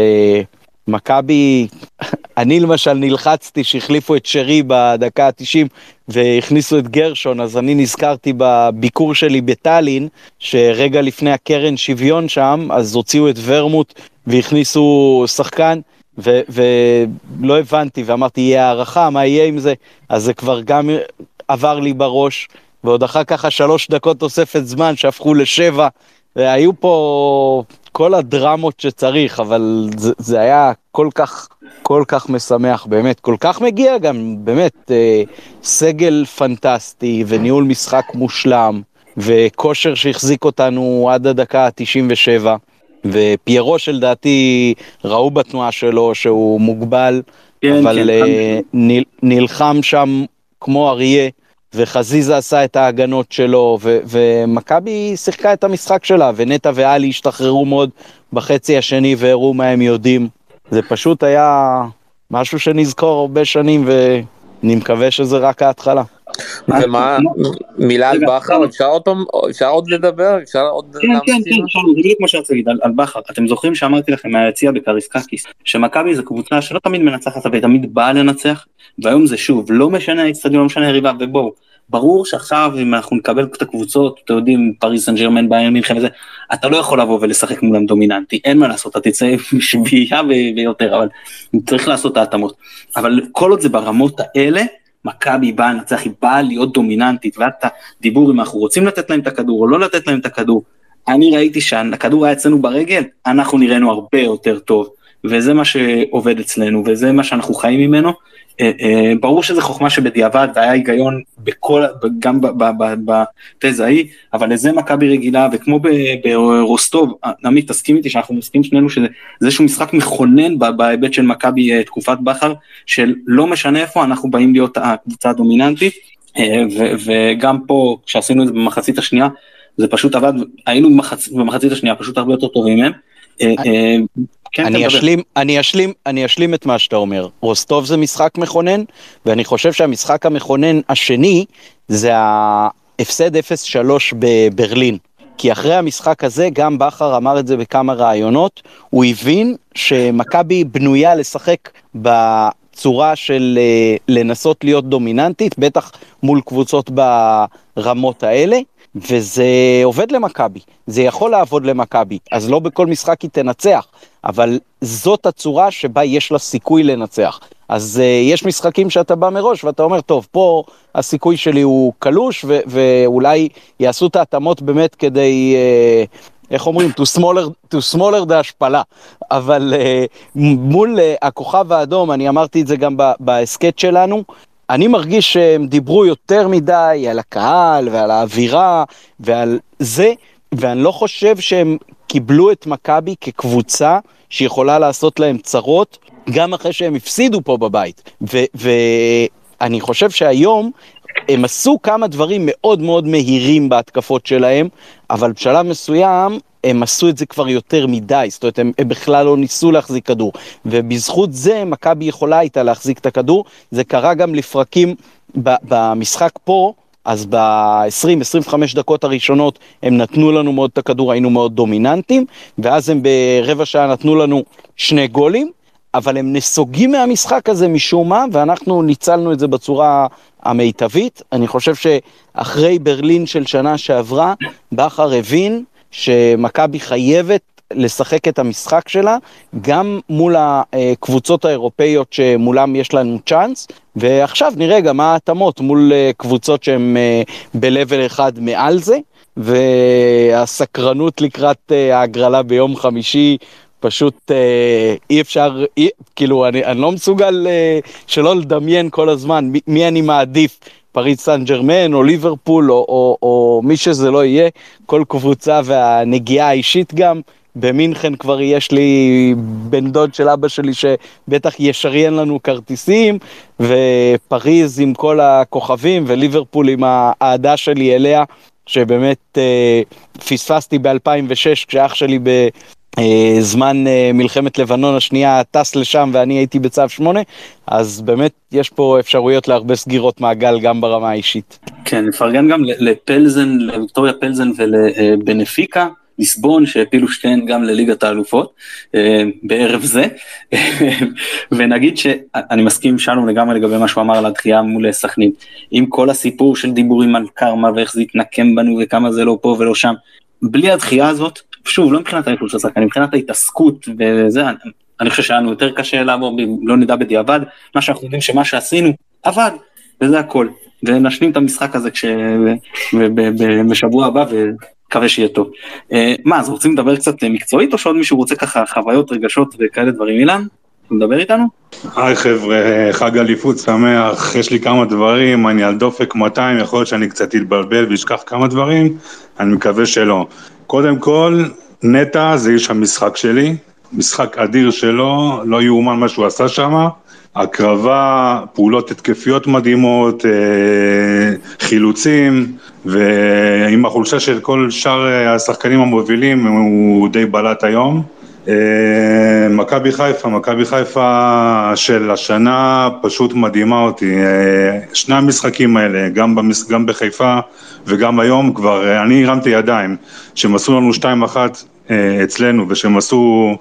מכבי, אני למשל נלחצתי שהחליפו את שרי בדקה ה-תשעים והכניסו את גרשון, אז אני נזכרתי בביקור שלי בטלין, שרגע לפני הקרן שוויון שם, אז הוציאו את ורמוט והכניסו שחקן, ו- ולא הבנתי, ואמרתי, יהיה הערכה, מה יהיה עם זה? אז זה כבר גם עבר לי בראש, ועוד אחר ככה שלוש דקות תוספת זמן שהפכו לשבע, והיו פה כל הדרמות שצריך, אבל זה, זה היה כל כך, כל כך משמח, באמת, כל כך מגיע גם, באמת, אה, סגל פנטסטי וניהול משחק מושלם, וכושר שהחזיק אותנו עד הדקה ה-תשעים ושבע, ופיירו של דעתי ראו בתנועה שלו שהוא מוגבל, כן, אבל כן, אה, נל, נלחם שם כמו אריה, וחזיזה עשה את ההגנות שלו, ו- ומכבי שיחקה את המשחק שלה, ונטה ואלי השתחררו מאוד בחצי השני, והראו מה הם יודעים. זה פשוט היה משהו שנזכור הרבה שנים, ואני מקווה שזה רק ההתחלה. ומה, מילה על בכר, אפשר עוד לדבר? אפשר עוד... כן, כן, כן, זה בדיוק מה שרציתי להגיד, על בכר. אתם זוכרים שאמרתי לכם מהיציאה בקריסקקיס, שמכבי זו קבוצה שלא תמיד מנצחת, אבל תמיד באה לנצח, והיום זה שוב, לא משנה האצטדיון, לא משנה הריבה, ובואו, ברור שעכשיו אם אנחנו נקבל את הקבוצות, אתם יודעים, פריז סן ז'רמן, בייר מינכן וזה, אתה לא יכול לבוא ולשחק מולם דומיננטי, אין מה לעשות, אתה תצא שביעייה ויותר, אבל צריך לעשות את ההתאמות. אבל כל עוד זה ברמות האלה, מכבי באה לנצח, היא באה להיות דומיננטית, ואת הדיבור אם אנחנו רוצים לתת להם את הכדור או לא לתת להם את הכדור, אני ראיתי שהכדור היה אצלנו ברגל, אנחנו נראינו הרבה יותר טוב, וזה מה שעובד אצלנו, וזה מה שאנחנו חיים ממנו, ברור שזה חוכמה שבדיעבד, והיה היגיון בכל, גם בתזעי, אבל לזה מכבי רגילה, וכמו ברוסטוב, עמית, תסכים איתי שאנחנו מסכים שנינו, שזה איזשהו משחק מכונן בהיבט של מכבי תקופת בחר, של לא משנה איפה, אנחנו באים להיות הקבוצה הדומיננטית, וגם פה, כשעשינו את זה במחצית השנייה, זה פשוט עבד, היינו במחצית השנייה, פשוט הרבה יותר טובים מהם, אני אשלים, אני אשלים, אני אשלים את מה שאתה אומר. רוסטוב זה משחק מכונן, ואני חושב שהמשחק המכונן השני זה ההפסד אפס שלוש בברלין. כי אחרי המשחק הזה, גם בכר אמר את זה בכמה רעיונות, הוא הבין שמכבי בנויה לשחק בצורה של לנסות להיות דומיננטית, בטח מול קבוצות ברמות האלה. וזה עובד למכבי, זה יכול לעבוד למכבי, אז לא בכל משחק היא תנצח, אבל זאת הצורה שבה יש לה סיכוי לנצח. אז uh, יש משחקים שאתה בא מראש ואתה אומר, טוב, פה הסיכוי שלי הוא קלוש, ו- ואולי יעשו את ההתאמות באמת כדי, uh, איך אומרים, to smaller, to smaller ההשפלה, אבל uh, מול uh, הכוכב האדום, אני אמרתי את זה גם ב- בהסקט שלנו, אני מרגיש שהם דיברו יותר מדי על הקהל ועל האווירה ועל זה, ואני לא חושב שהם קיבלו את מכבי כקבוצה שיכולה לעשות להם צרות, גם אחרי שהם הפסידו פה בבית. ואני חושב שהיום הם עשו כמה דברים מאוד מאוד מהירים בהתקפות שלהם, אבל בשלב מסוים הם עשו את זה כבר יותר מדי, זאת אומרת, הם, הם בכלל לא ניסו להחזיק כדור, ובזכות זה מכבי יכולה הייתה להחזיק את הכדור, זה קרה גם לפרקים ב, במשחק פה, אז ב-עשרים עד עשרים וחמש דקות הראשונות הם נתנו לנו מאוד את הכדור, היינו מאוד דומיננטיים, ואז הם ברבע שעה נתנו לנו שני גולים, אבל הם נסוגים מהמשחק הזה משום מה, ואנחנו ניצלנו את זה בצורה המיטבית. אני חושב שאחרי ברלין של שנה שעברה, בכר הבין שמכבי חייבת לשחק את המשחק שלה, גם מול הקבוצות האירופאיות שמולם יש לנו צ'אנס, ועכשיו נראה גם מה ההתאמות מול קבוצות שהן בלבל אחד מעל זה, והסקרנות לקראת ההגרלה ביום חמישי, פשוט אי אפשר, אי, כאילו אני, אני לא מסוגל אה, שלא לדמיין כל הזמן מי, מי אני מעדיף, פריז סן ג'רמן או ליברפול או, או, או מי שזה לא יהיה, כל קבוצה והנגיעה האישית גם, במינכן כבר יש לי בן דוד של אבא שלי שבטח ישריין לנו כרטיסים, ופריז עם כל הכוכבים וליברפול עם העדה שלי אליה, שבאמת אה, פספסתי ב-אלפיים ושש כשאח שלי ב... זמן מלחמת לבנון השנייה טס לשם ואני הייתי בצו שמונה, אז באמת יש פה אפשרויות להרבה סגירות מעגל גם ברמה האישית. כן, נפרגן גם לפלזן, לויקטוריה פלזן ולבנפיקה, ליסבון שהפילו שתיהן גם לליגת האלופות, בערב זה, ונגיד שאני מסכים שלום לגמרי לגבי מה שהוא אמר על הדחייה מול סכנין, עם כל הסיפור של דיבורים על קרמה ואיך זה התנקם בנו וכמה זה לא פה ולא שם, בלי הדחייה הזאת, שוב, לא מבחינת האיכות של השחקנים, מבחינת ההתעסקות וזה, אני חושב שהיה לנו יותר קשה לעבור, לא נדע בדיעבד, מה שאנחנו יודעים שמה שעשינו, עבד, וזה הכל, ונשלים את המשחק הזה בשבוע הבא, וקווה שיהיה טוב. מה, אז רוצים לדבר קצת מקצועית, או שעוד מישהו רוצה ככה חוויות, רגשות וכאלה דברים? אילן, אתה מדבר איתנו? היי חבר'ה, חג אליפות שמח, יש לי כמה דברים, אני על דופק מאתיים, יכול להיות שאני קצת אתבלבל וישכח כמה דברים, אני מקווה שלא. קודם כל, נטע זה איש המשחק שלי, משחק אדיר שלו, לא יאומן מה שהוא עשה שם, הקרבה, פעולות התקפיות מדהימות, חילוצים, ועם החולשה של כל שאר השחקנים המובילים, הוא די בלט היום. מכבי חיפה, מכבי חיפה של השנה פשוט מדהימה אותי, שני המשחקים האלה, גם, במש... גם בחיפה וגם היום כבר, אני הרמתי ידיים, שהם עשו לנו שתיים אחת אצלנו ושהם עשו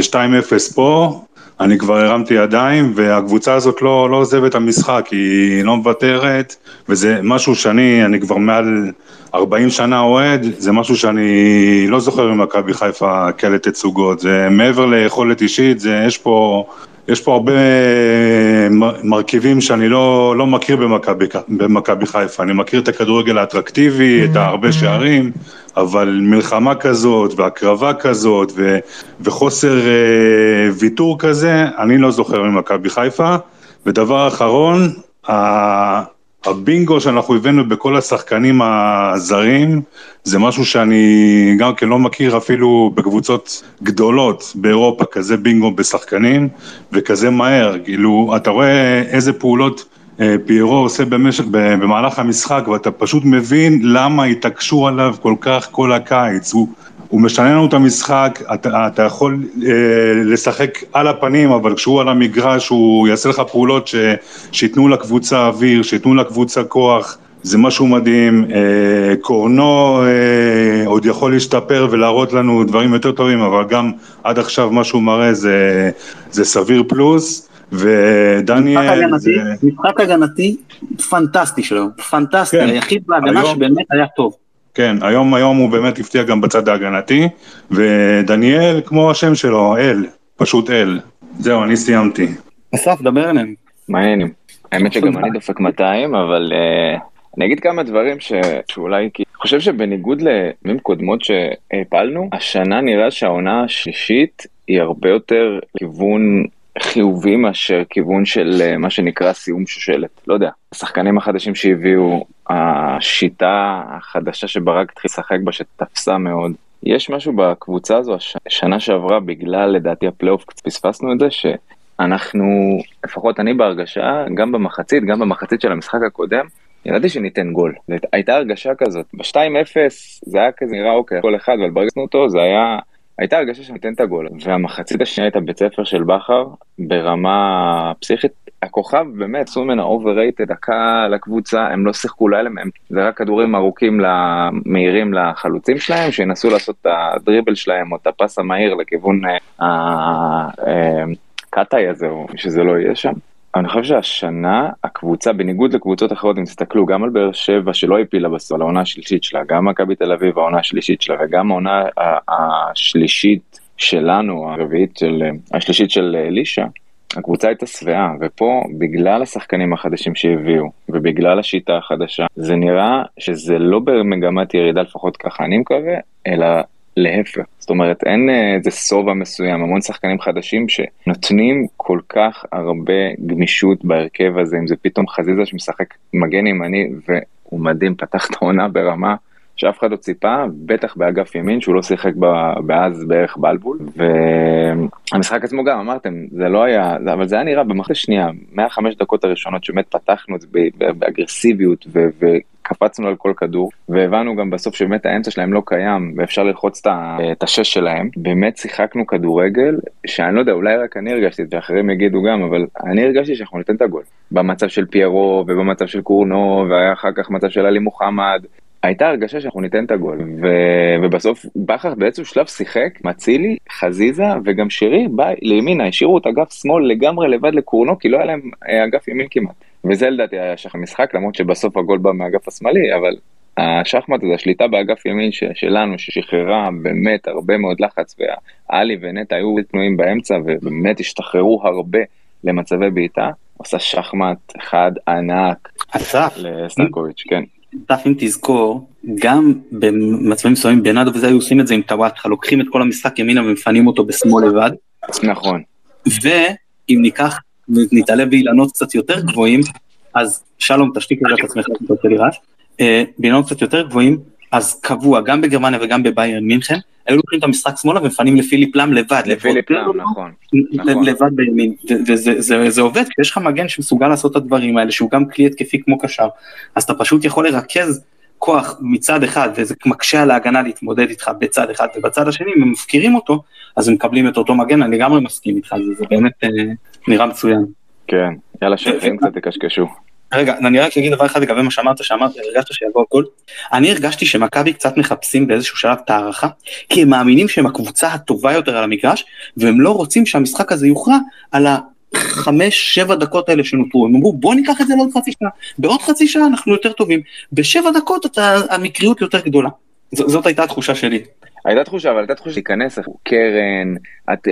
שתיים אפס פה, אני כבר הרמתי ידיים והקבוצה הזאת לא, לא עוזבת המשחק, היא לא מבטרת, וזה משהו שאני, אני כבר מעל ארבעים שנה אוהד, זה משהו שאני לא זוכר ממכבי חיפה כאלה תצוגות, זה מעבר ליכולת אישית, זה, יש פה, יש פה הרבה מרכיבים שאני לא, לא מכיר במכבי, במכבי חיפה, אני מכיר את הכדורגל האטרקטיבי, את הרבה שערים, אבל מלחמה כזאת והקרבה כזאת ו, וחוסר אה, ויתור כזה, אני לא זוכר ממכבי חיפה, ודבר אחרון, ה... הבינגו שאנחנו הבאנו בכל השחקנים הזרים, זה משהו שאני גם כן לא מכיר אפילו בקבוצות גדולות באירופה, כזה בינגו בשחקנים וכזה מהר, כאילו אתה רואה איזה פעולות פירו עושה במשך, במהלך המשחק ואתה פשוט מבין למה התעקשו עליו כל כך כל הקיץ, הוא הוא משנה לנו את המשחק, אתה, אתה יכול אה, לשחק על הפנים, אבל כשהוא על המגרש, הוא יעשה לך פעולות ש, שיתנו לקבוצה אוויר, שיתנו לקבוצה כוח, זה משהו מדהים, אה, קורנו אה, עוד יכול להשתפר ולהראות לנו דברים יותר טובים, אבל גם עד עכשיו מה שהוא מראה זה, זה סביר פלוס, ודניאל... משחק הגנתי פנטסטי שלו, פנטסטי, כן, היחיד בהגנה היום... שבאמת היה טוב. כן, היום היום הוא באמת הפתיע גם בצד ההגנתי, ודניאל, כמו השם שלו, אל, פשוט אל. זהו, אני סיימתי. אסף, דבר אליהם. מה העניינים? האמת שגם אני דופק מאתיים, אבל uh, אני אגיד כמה דברים ש... שאולי... כי... אני חושב שבניגוד לימים קודמות שפעלנו, השנה נראה שהעונה השלישית היא הרבה יותר כיוון... חיובי מאשר כיוון של מה שנקרא סיום שושלת, לא יודע. השחקנים החדשים שהביאו, השיטה החדשה שברק התחיל לשחק בה שתפסה מאוד. יש משהו בקבוצה הזו, השנה שעברה בגלל לדעתי הפלייאוף, פספסנו את זה שאנחנו, לפחות אני בהרגשה, גם במחצית, גם במחצית של המשחק הקודם, ידעתי שניתן גול. הייתה הרגשה כזאת, ב-שתיים אפס זה היה כזה נראה אוקיי, כל אחד, אבל ברגשנו אותו, זה היה... הייתה הרגשה שניתן את הגול, והמחצית השנייה הייתה בית ספר של בחר, ברמה פסיכית, הכוכב באמת, עשו ממנה overrated, הקהל, הקבוצה, הם לא שיחקו להם, הם זרק כדורים ארוכים מהירים לחלוצים שלהם, שינסו לעשות את הדריבל שלהם, או את הפס המהיר לכיוון הקטאי הזה, או שזה לא יהיה שם. אני חושב שהשנה, הקבוצה, בניגוד לקבוצות אחרות, אם תסתכלו גם על באר שבע, שלא הפילה בסוף, העונה השלישית שלה, גם מכבי תל אביב, העונה השלישית שלה, וגם העונה השלישית שלנו, הרביעית של, השלישית של אלישה, הקבוצה הייתה סבעה, ופה, בגלל השחקנים החדשים שהביאו, ובגלל השיטה החדשה, זה נראה שזה לא במגמת ירידה, לפחות ככה, אני מקווה, אלא להפך. זאת אומרת, אין איזה סובה מסוים, המון שחקנים חדשים שנותנים כל כך הרבה גמישות בהרכב הזה, אם זה פתאום חזיזה שמשחק מגן ימני, והוא מדהים, פתח את העונה ברמה שאף אחד לא ציפה, בטח באגף ימין, שהוא לא שיחק באז בערך בלבול, והמשחק עצמו גם, אמרתם, זה לא היה, אבל זה היה נראה במחצית השנייה, מאה וחמש דקות הראשונות, שבאמת פתחנו את זה באגרסיביות ו... קפצנו על כל כדור, והבנו גם בסוף שבאמת האמצע שלהם לא קיים, ואפשר ללחוץ את השש שלהם. באמת שיחקנו כדורגל, שאני לא יודע, אולי רק אני הרגשתי, ואחרים יגידו גם, אבל אני הרגשתי שאנחנו ניתן את הגול. במצב של פירו, ובמצב של קורנו, ואחר כך מצב של אלי מוחמד, הייתה הרגשה שאנחנו ניתן את הגול. ובסוף, בכך בעצם שלב שיחק, מצילי, חזיזה, וגם שירי, בא לימינה, השאירו את אגף שמאל לגמרי לבד לקורנו, כי לא היה להם אגף ימין כמעט. וזה לדעתי היה שחמט משחק, למרות שבסוף הגול בא מאגף השמאלי, אבל השחמט הזה, השליטה באגף ימין שלנו, ששחררה באמת הרבה מאוד לחץ, ואלי ונטע היו תנועים באמצע, ובאמת השתחררו הרבה למצבי בעיטה, עושה שחמט אחד ענק לסטנקוביץ', כן. אסף, אם תזכור, גם במצבים מסוימים בינאדו וזה היו עושים את זה עם טוואטחה, לוקחים את כל המשחק ימינה ומפנים אותו בשמאל לבד. נכון. ואם ניקח, נתעלה באילנות קצת יותר גבוהים, אז שלום, תשתיק את עצמך, באילנות קצת יותר גבוהים, אז קבוע, גם בגרמניה וגם בביירן מינכן, היו לוקחים את המשחק שמאלה ומפנים לפיליפ לאם לבד. לפיליפ לאם, נכון. לבד בימין, וזה עובד, כשיש לך מגן שמסוגל לעשות את הדברים האלה, שהוא גם כלי התקפי כמו קשר, אז אתה פשוט יכול לרכז כוח מצד אחד, וזה מקשה על ההגנה להתמודד איתך בצד אחד, ובצד השני, אם הם מפקירים אותו, אז הם מקבלים את אותו מגן, אני גם מסכים איתך, זה באמת נראה מצוין. כן, יאללה שחקנים קצת תקשקשו. רגע, אני רק אגיד דבר אחד לגבי מה שאמרת, שאמרת, הרגשת שיבוא גול. אני הרגשתי שמכבי קצת מחפשים באיזשהו שלב תערכה, כי הם מאמינים שהם הקבוצה הטובה יותר על המגרש, והם לא רוצים שהמשחק הזה יוכרע על ה... חמש, שבע דקות האלה שנותרו, הם אמרו בוא ניקח את זה לעוד חצי שעה, בעוד חצי שעה אנחנו יותר טובים, בשבע דקות אתה, המקריות יותר גדולה, ז, זאת הייתה התחושה שלי. הייתה תחושה, אבל הייתה תחושה להיכנס, קרן, את,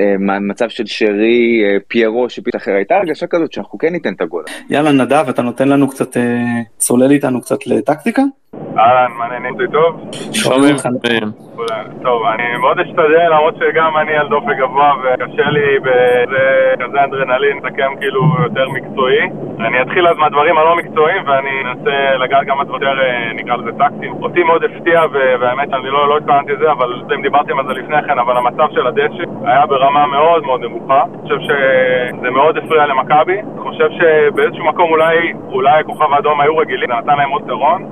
מצב של שרי, פיירו שפית אחר, הייתה הרגשה כזאת שאנחנו כן ניתן את הגול. יאללה נדב, אתה נותן לנו קצת, צולל איתנו קצת לטקטיקה? אהלן, מעניין איתי טוב? שומעים חנפים. טוב, אני מאוד אשתדל, למרות שגם אני על דופק גבוה וקשה לי בכזה אדרנלין לסכם כאילו יותר מקצועי. אני אתחיל אז מהדברים הלא מקצועיים ואני אנסה לגעת גם הדברים יותר, נקרא לזה טקטיים. אותי מאוד הפתיע והאמת שאני לא התכוננתי לזה, אבל אם דיברתם על זה לפני כן, אבל המצב של הדשא היה ברמה מאוד מאוד נמוכה. אני חושב שזה מאוד הפריע למכבי. אני חושב שבאיזשהו מקום אולי הכוכב האדום היו רגילים, נתן להם עוד יתרון.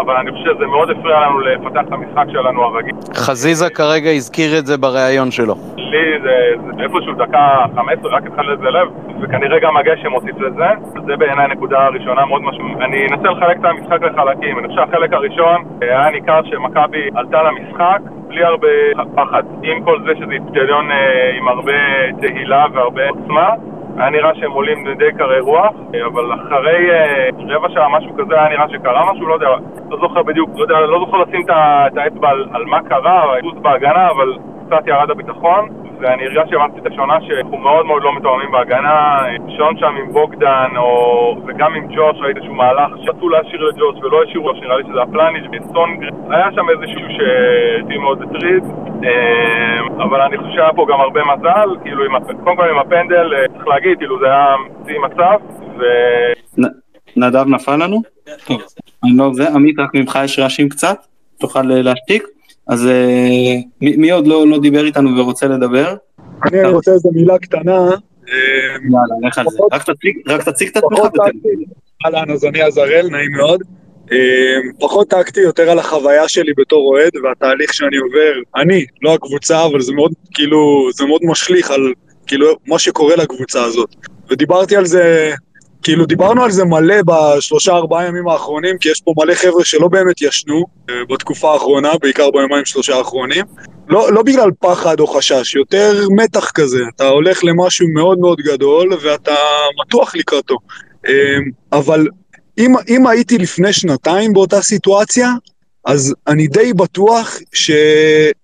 אבל אני חושב שזה מאוד הפריע לנו לפתח את המשחק שלנו הרגיל. חזיזה כרגע הזכיר את זה בריאיון שלו. לי זה איפשהו דקה חמש עשרה, רק התחל לזה לב, וכנראה גם הגשם הוסיף לזה. זה בעיניי הנקודה הראשונה מאוד משמעותית. אני אנסה לחלק את המשחק לחלקים. אני חושב שהחלק הראשון היה ניכר שמכבי עלתה למשחק, בלי הרבה פחד. עם כל זה שזה איצטדיון עם הרבה תהילה והרבה עוצמה, היה נראה שהם עולים די קרי רוח, אבל אחרי רבע שעה משהו כזה היה נראה שקרה משהו, לא יודע, לא זוכר בדיוק, לא יודע, לא זוכר לשים את האצבע על, על מה קרה, היפוס בהגנה, אבל קצת ירד הביטחון, ואני הרגש שהמצית השונה שאנחנו מאוד מאוד לא מתואמים בהגנה, שון שם עם בוגדן, או... וגם עם ג'וש, ראית איזשהו מהלך, שרצו להשאיר לג'וש ולא השאירו, שנראה לי שזה הפלניץ' וסונגרן, היה שם איזשהו שתהיה מאוד הטריד, אבל אני חושב שהיה פה גם הרבה מזל, כאילו עם... קודם כל עם הפנדל, צריך להגיד, כאילו זה היה מציא מצב, ו... נדב נפל לנו? טוב, אני לא זה, עמית, רק ממך יש רעשים קצת, תוכל להשתיק? אז מי עוד לא דיבר איתנו ורוצה לדבר? אני רוצה איזו מילה קטנה. רק תציג את עצמך. אהלן, אז אני עזרל, נעים מאוד. פחות טקטי יותר על החוויה שלי בתור אוהד והתהליך שאני עובר. אני, לא הקבוצה, אבל זה מאוד כאילו, זה מאוד משליך על כאילו מה שקורה לקבוצה הזאת. ודיברתי על זה כאילו דיברנו על זה מלא בשלושה ארבעה ימים האחרונים, כי יש פה מלא חבר'ה שלא באמת ישנו בתקופה האחרונה, בעיקר בימיים שלושה האחרונים, לא, לא בגלל פחד או חשש, יותר מתח כזה, אתה הולך למשהו מאוד מאוד גדול ואתה מתוח לקראתו. אבל אם, אם הייתי לפני שנתיים באותה סיטואציה, אז אני די בטוח ש,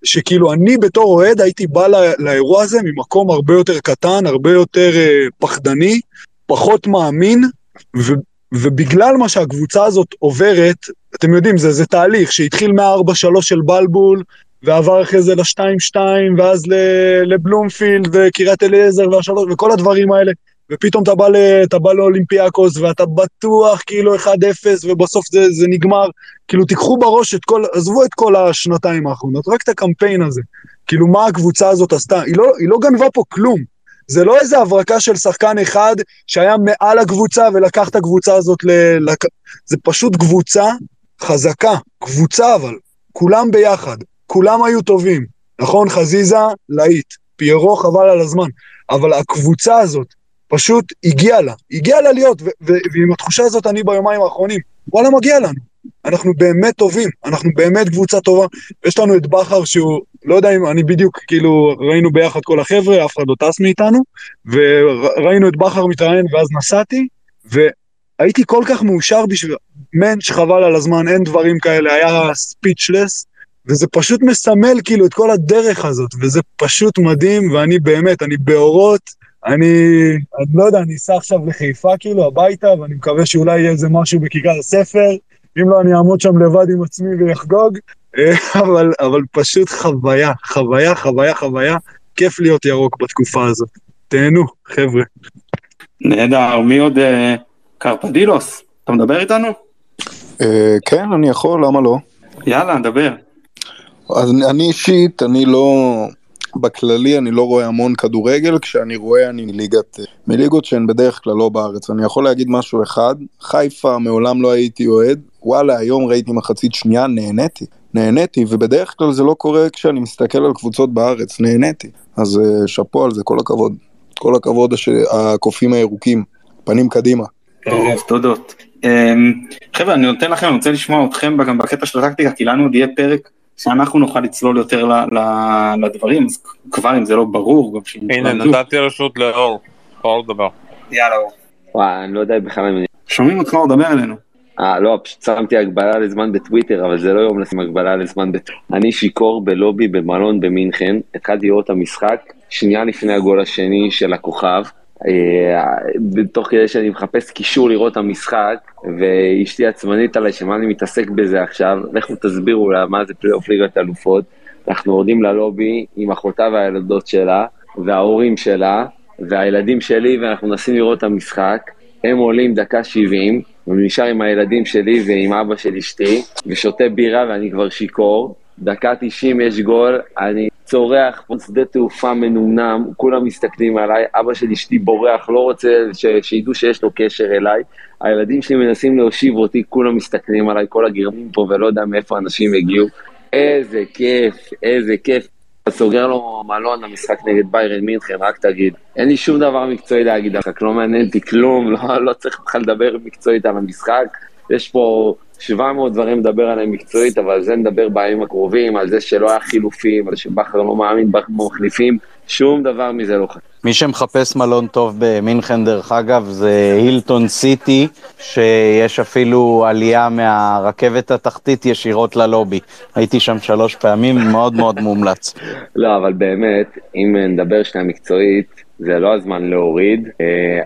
שכאילו אני בתור אוהד הייתי בא לא, לאירוע הזה ממקום הרבה יותר קטן, הרבה יותר אה, פחדני, פחות מאמין, ו, ובגלל מה שהקבוצה הזאת עוברת, אתם יודעים, זה, זה תהליך שהתחיל מ-ארבע שלוש של בלבול, ועבר אחרי זה ל-שתיים שתיים, ואז לבלומפילד, וקריית אליעזר, והשלוש, וכל הדברים האלה, ופתאום אתה בא, אתה בא לאולימפיאקוס, ואתה בטוח כאילו אחד אפס, ובסוף זה, זה נגמר, כאילו תיקחו בראש את כל, עזבו את כל השנתיים האחרונות, רק את הקמפיין הזה, כאילו מה הקבוצה הזאת עשתה, היא לא, היא לא גנבה פה כלום, זה לא איזה הברקה של שחקן אחד, שהיה מעל הקבוצה, ולקח את הקבוצה הזאת, ל, לק... זה פשוט קבוצה חזקה, קבוצה אבל, כולם ביחד, כולם היו טובים, נכון? חזיזה, להיט, פיירו חבל על הזמן, אבל הקבוצה הזאת פשוט הגיעה לה, הגיעה לה להיות, ו- ו- ועם התחושה הזאת אני ביומיים האחרונים, וואלה מגיע לנו, אנחנו באמת טובים, אנחנו באמת קבוצה טובה, יש לנו את בחר שהוא, לא יודע אם אני בדיוק, כאילו ראינו ביחד כל החבר'ה, אף אחד לא טס מאיתנו, וראינו את בחר מתראיין ואז נסעתי, והייתי כל כך מאושר בשביל, מן שחבל על הזמן, אין דברים כאלה, היה ספיצ'לס, וזה פשוט מסמל כאילו את כל הדרך הזאת, וזה פשוט מדהים, ואני באמת, אני באורות, אני, אני לא יודע, אני אסע עכשיו לחיפה כאילו, הביתה, ואני מקווה שאולי יהיה איזה משהו בכיכר הספר, אם לא אני אעמוד שם לבד עם עצמי ויחגוג, אבל, אבל פשוט חוויה, חוויה, חוויה, חוויה, כיף להיות ירוק בתקופה הזאת. תהנו, חבר'ה. נהדר, מי עוד? קרפדילוס, אתה מדבר איתנו? כן, אני יכול, למה לא? יאללה, נדבר. אז אני אישית, אני לא, בכללי אני לא רואה המון כדורגל, כשאני רואה אני מליגת, מליגות שהן בדרך כלל לא בארץ, אני יכול להגיד משהו אחד, חיפה מעולם לא הייתי אוהד, וואלה היום ראיתי מחצית שנייה, נהניתי, נהניתי, ובדרך כלל זה לא קורה כשאני מסתכל על קבוצות בארץ, נהניתי, אז שפו על זה, כל הכבוד, כל הכבוד הקופים הירוקים, פנים קדימה. טוב, תודות. חבר'ה, אני נותן לכם, אני רוצה לשמוע אתכם גם בקטע של הטקטיקה, כי לנו עוד יהיה פרק, שאנחנו נוכל לצלול יותר לדברים, אז כבר אם זה לא ברור. הנה, נתתי רשות לאור, אור דבר. יאללה אור. וואי, אני לא יודע בכלל אם אני... שומעים אותך אור, דבר אלינו. אה, לא, פשוט שמתי הגבלה לזמן בטוויטר, אבל זה לא יום לשים הגבלה לזמן בטוויטר. אני שיקור בלובי במלון במינכן, התחלתי לראות המשחק, שנייה לפני הגול השני של הכוכב, בתוך כדי שאני מחפש קישור לראות המשחק, ואשתי עצמנית עליי שמה אני מתעסק בזה עכשיו, לכו תסבירו לה מה זה פלייאוף ליגת האלופות, אנחנו יורדים ללובי עם אחותה והילדות שלה, וההורים שלה, והילדים שלי, ואנחנו מנסים לראות את המשחק, הם עולים דקה שבעים, ונשאר עם הילדים שלי ועם אבא של אשתי, ושותה בירה ואני כבר שיקור, דקה תשעים יש גול, אני צורח, שדה תעופה מנומנם, כולם מסתכלים עליי, אבא של אשתי בורח, לא רוצה ש... שידעו שיש לו קשר אליי, הילדים שלי מנסים להושיב אותי, כולם מסתכלים עליי, כל הגרמים פה ולא יודע מאיפה אנשים הגיעו, איזה כיף, איזה כיף, סוגר לו מלון למשחק נגד ביירן מינכן, רק תגיד, אין לי שום דבר מקצועי להגיד, לא מעניין אותי כלום, לא, לא צריך לך לדבר מקצועית על המשחק, יש פה שבע מאות דברים מדבר עליהם מקצועית, אבל על זה נדבר בימים הקרובים, על זה שלא היה חילופים, על שבחר לא מאמין במחליפים, שום דבר מזה לא חשוב. מי שמחפש מלון טוב במינכן דרך אגב, זה הילטון סיטי, שיש אפילו עלייה מהרכבת התחתית ישירות ללובי. הייתי שם שלוש פעמים, מאוד מאוד מומלץ. לא, אבל באמת, אם נדבר שנייה מקצועית, זה לא הזמן להוריד,